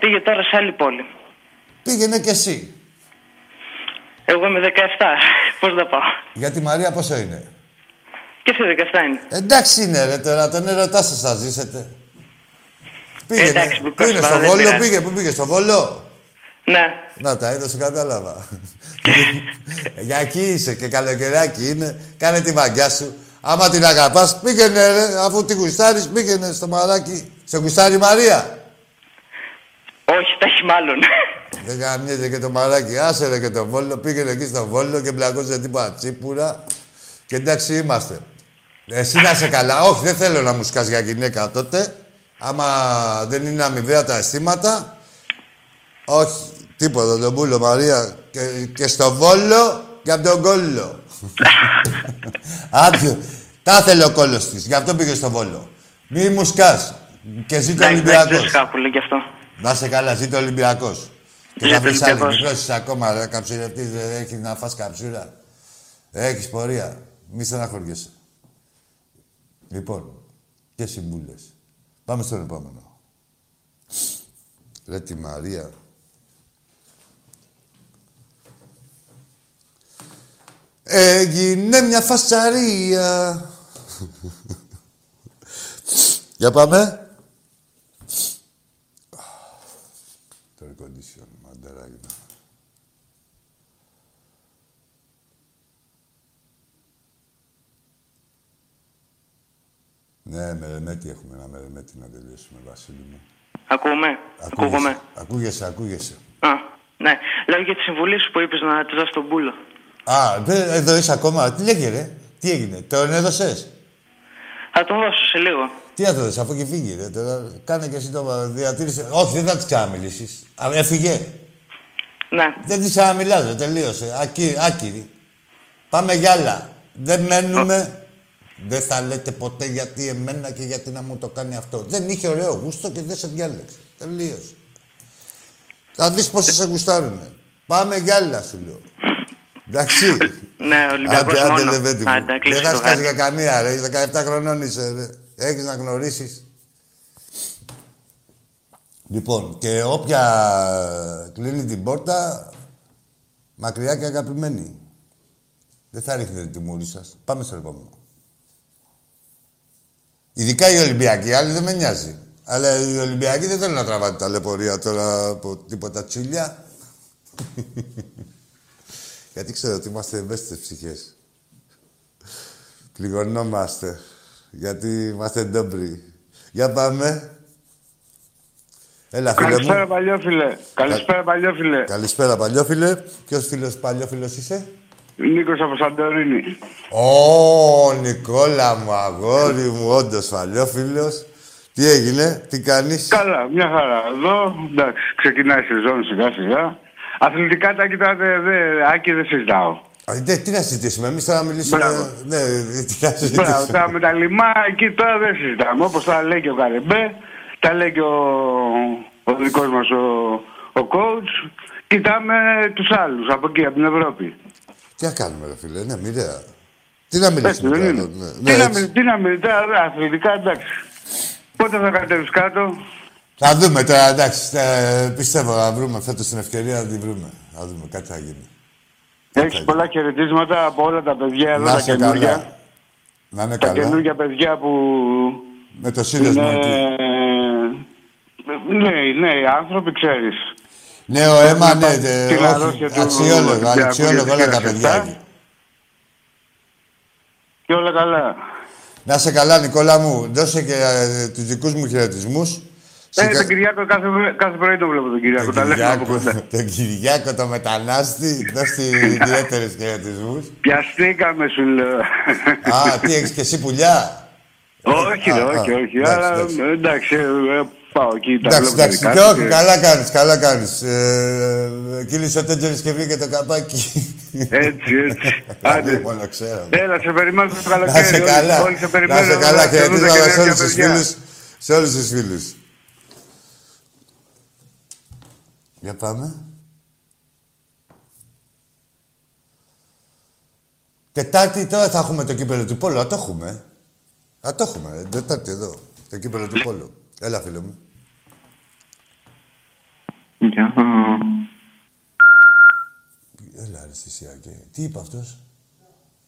Πήγε τώρα σε άλλη πόλη. Πήγαινε κι εσύ. Εγώ είμαι 17. Πώς θα πάω? Για τη Μαρία πόσο είναι? Και σε 17 είναι. Εντάξει είναι, ρε, τώρα τον ερωτά σας θα ζήσετε. Πήγαινε. Εντάξει, που πήγε στο Βόλο, πήγε. Πού πήγε, στο Βόλο? Ναι. Να τα είδα, σου κατάλαβα. Για εκεί είσαι και καλοκαιράκι είναι. Κάνε τη μαγκιά σου. Άμα την αγαπάς, πήγαινε, ρε, αφού τη γουστάρεις, πήγαινε στο μαράκι. Σε γουστάρει η Μαρία? Όχι, τα έχει μάλλον. Δεν γαμιέται και το μαράκι, άσερε και το Βόλο, πήγαινε εκεί στο Βόλο και μπλακώσε τίποτα τσίπουρα. Και εντάξει είμαστε. Εσύ να είσαι καλά. Όχι, δεν θέλω να μου σκάς για γυναίκα τότε. Άμα δεν είναι αμοιβαία τα αισθήματα. Όχι, τίποτα, τον Μπούλο, Μαρία. Και στο Βόλο και από τον κόλλο. Άντιο, τα ήθελε ο κόλλος της, γι' αυτό πήγε στο Βόλο. Μη μου σκάς. Και ζει το Ολυμπιακός. Να είσαι καλά, ζει το Ολυμπιακός. Και θα βρεις άλλη, μην πλώσεις ακόμα, ρε, καψουρευτής, δεν έχεις να φας καψούρα. Έχεις πορεία. Μη στεναχωριέσαι. Λοιπόν, και συμβούλες. Πάμε στον επόμενο. Ρε τη Μαρία. Έγινε μια φασαρία. Για πάμε. Ναι, μερεμέτη έχουμε, ένα μερεμέτη να τελειώσουμε, Βασίλη μου. Ακούγομαι. Ακούγεσαι. Α, ναι. Λέω για τη συμβουλή σου που είπες να τη δώσεις τον Μπούλο. Α, εδώ είσαι ακόμα. Τι λέγε, ρε. Τι έγινε, τον έδωσες? Θα τον δώσω σε λίγο. Τι θα το δώσεις, αφού και φύγει, ρε. Τώρα, κάνε και εσύ το διατήρησε. Όχι, δεν θα της ξαναμιλήσεις. Έφυγε. Ναι. Δεν της ξαναμιλάς, ρε. Τελείωσε. Άκυρη. Πάμε για άλλα. Δεν μένουμε. Δεν θα λέτε ποτέ γιατί εμένα και γιατί να μου το κάνει αυτό. Δεν είχε ωραίο γούστο και δεν σε διάλεξε. Τελείως. Θα δεις πόσοι σε γουστάρουνε. Πάμε για άλλα, σου λέω. Εντάξει. Ναι, Ολυμπιακός μόνο. Δεν θα σκάσει για καμία, ρε. 17 χρονών είσαι, ρε. Έχεις να γνωρίσεις. Λοιπόν, και όποια κλείνει την πόρτα, μακριά και αγαπημένη. Δεν θα ρίχνετε τη μούρη σας. Πάμε στο επόμενο. Ειδικά οι Ολυμπιακοί, άλλοι δεν με νοιάζει. Αλλά οι Ολυμπιακοί δεν θέλουν να τραβάνε ταλαιπωρία τώρα από τίποτα τσούλια. Γιατί ξέρω ότι είμαστε ευαίσθητες ψυχές. Πληγωνόμαστε. Γιατί είμαστε ντόμπροι. Για πάμε. Έλα, φίλε. Καλησπέρα, παλιόφιλε. Καλησπέρα, παλιόφιλε. Καλησπέρα, παλιόφιλε. Ποιος φίλος παλιόφιλος είσαι? Νίκος από Σαντορίνη. Ω, Νικόλα μου, αγόρι μου, όντως παλιόφιλος. Τι έγινε, τι κάνεις? Καλά, μια χαρά. Εδώ, εντάξει, ξεκινάει η σεζόν σιγά-σιγά. Αθλητικά τα κοιτάτε, Άκη, δεν συζητάω. Τι να συζητήσουμε, εμείς θα μιλήσουμε. Ναι, τι να συζητήσουμε. Μπράβο, με τα λιμάκια τώρα δεν συζητάμε. Όπως τα λέει και ο Καρεμπέ, τα λέει και ο δικός μας ο coach. Κοιτάμε τους άλλους από εκεί, από την Ευρώπη. Τι να κάνουμε, ρε φίλε, είναι μοιραία. Τι να μιλήσουμε. Τι να μιλήσουμε, αθλητικά εντάξει. Πότε θα κατέβεις κάτω. Θα δούμε τώρα, εντάξει. Πιστεύω να βρούμε φέτος την ευκαιρία να την βρούμε. Να δούμε, κάτι θα γίνει. Έχεις πολλά χαιρετίσματα από όλα τα παιδιά εδώ, τα καινούργια. Να είναι καλά. Τα καινούργια παιδιά που... Με το σύνδεσμο εκεί. Ναι, άνθρωποι, ξέρεις. Ναι, ο Έμα, ναι, αξιόλογο όλα τα παιδιά. Και όλα καλά. Να είσαι καλά, Νικόλα μου. Δώσε και τους δικούς μου χαιρετισμούς. Τον Κυριάκο κάθε πρωί το βλέπω τον Κυριάκο, τα λέμε από κοντά. Τον Κυριάκο, το μετανάστη, δώστε ιδιαίτερες χαιρετισμούς. Πιαστήκαμε σου λέω. Α, τι έχεις και εσύ πουλιά. Όχι, αλλά εντάξει, πάω εκεί, τα βλέπω. Εντάξει, καλά κάνεις. Κύλησε ο Τέτζερης και βρήκε το καπάκι. Έτσι. Άντε. Έλα, σε περιμένω στο καλοκαίρι. Να σε καλά, χαιρετίσματα σε όλους τους φίλους. Για πάμε. Τετάρτη τώρα θα έχουμε το κύπελλο του Πόλου. Α, το έχουμε. Τετάρτη εδώ. Το κύπελλο του Πόλου. Έλα, φίλε μου. Γεια. Έλα, ρε Συσιακέ. Τι είπε αυτός.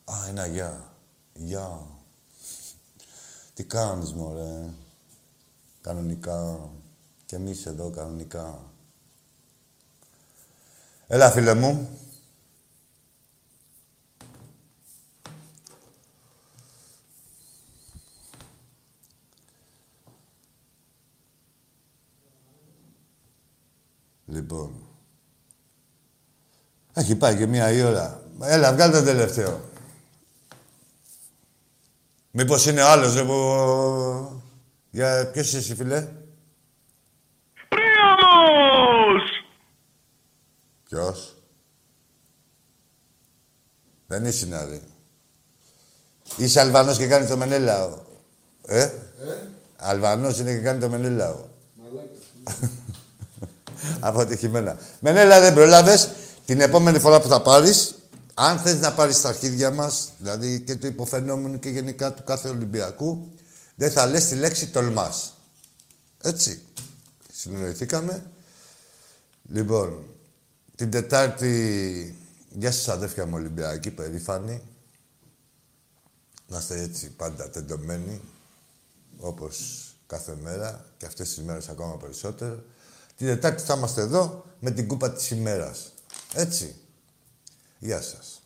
Α, ένα γεια. Γεια. Τι κάνεις, μωρέ. Κανονικά. Και εμείς εδώ κανονικά. Έλα, φίλε μου. Λοιπόν. Έχει πάει και μία η ώρα. Έλα, βγάλε το τελευταίο. Μήπως είναι άλλος, εγώ... Για... Ποιος είσαι εσύ, φίλε? Ποιος? Δεν είσαι, Νάρη. Είσαι Αλβανός και κάνει το Μενέλαο. Αλβανός είναι και κάνει το Μενέλαο. Αποτυχημένα. Μενέλα, δεν προλάβες. Την επόμενη φορά που θα πάρεις, αν θες να πάρεις τα αρχίδια μας, δηλαδή και του υποφαινόμενου και γενικά του κάθε Ολυμπιακού, δεν θα λες τη λέξη τολμάς. Έτσι. Συνεννοηθήκαμε. Λοιπόν. Την Τετάρτη, γεια σας αδέρφια μου Ολυμπιακή, περήφανοι. Να είστε έτσι πάντα τεντωμένοι, όπως κάθε μέρα και αυτές τις μέρες ακόμα περισσότερο. Την Τετάρτη θα είμαστε εδώ με την κούπα της ημέρας. Έτσι. Γεια σας.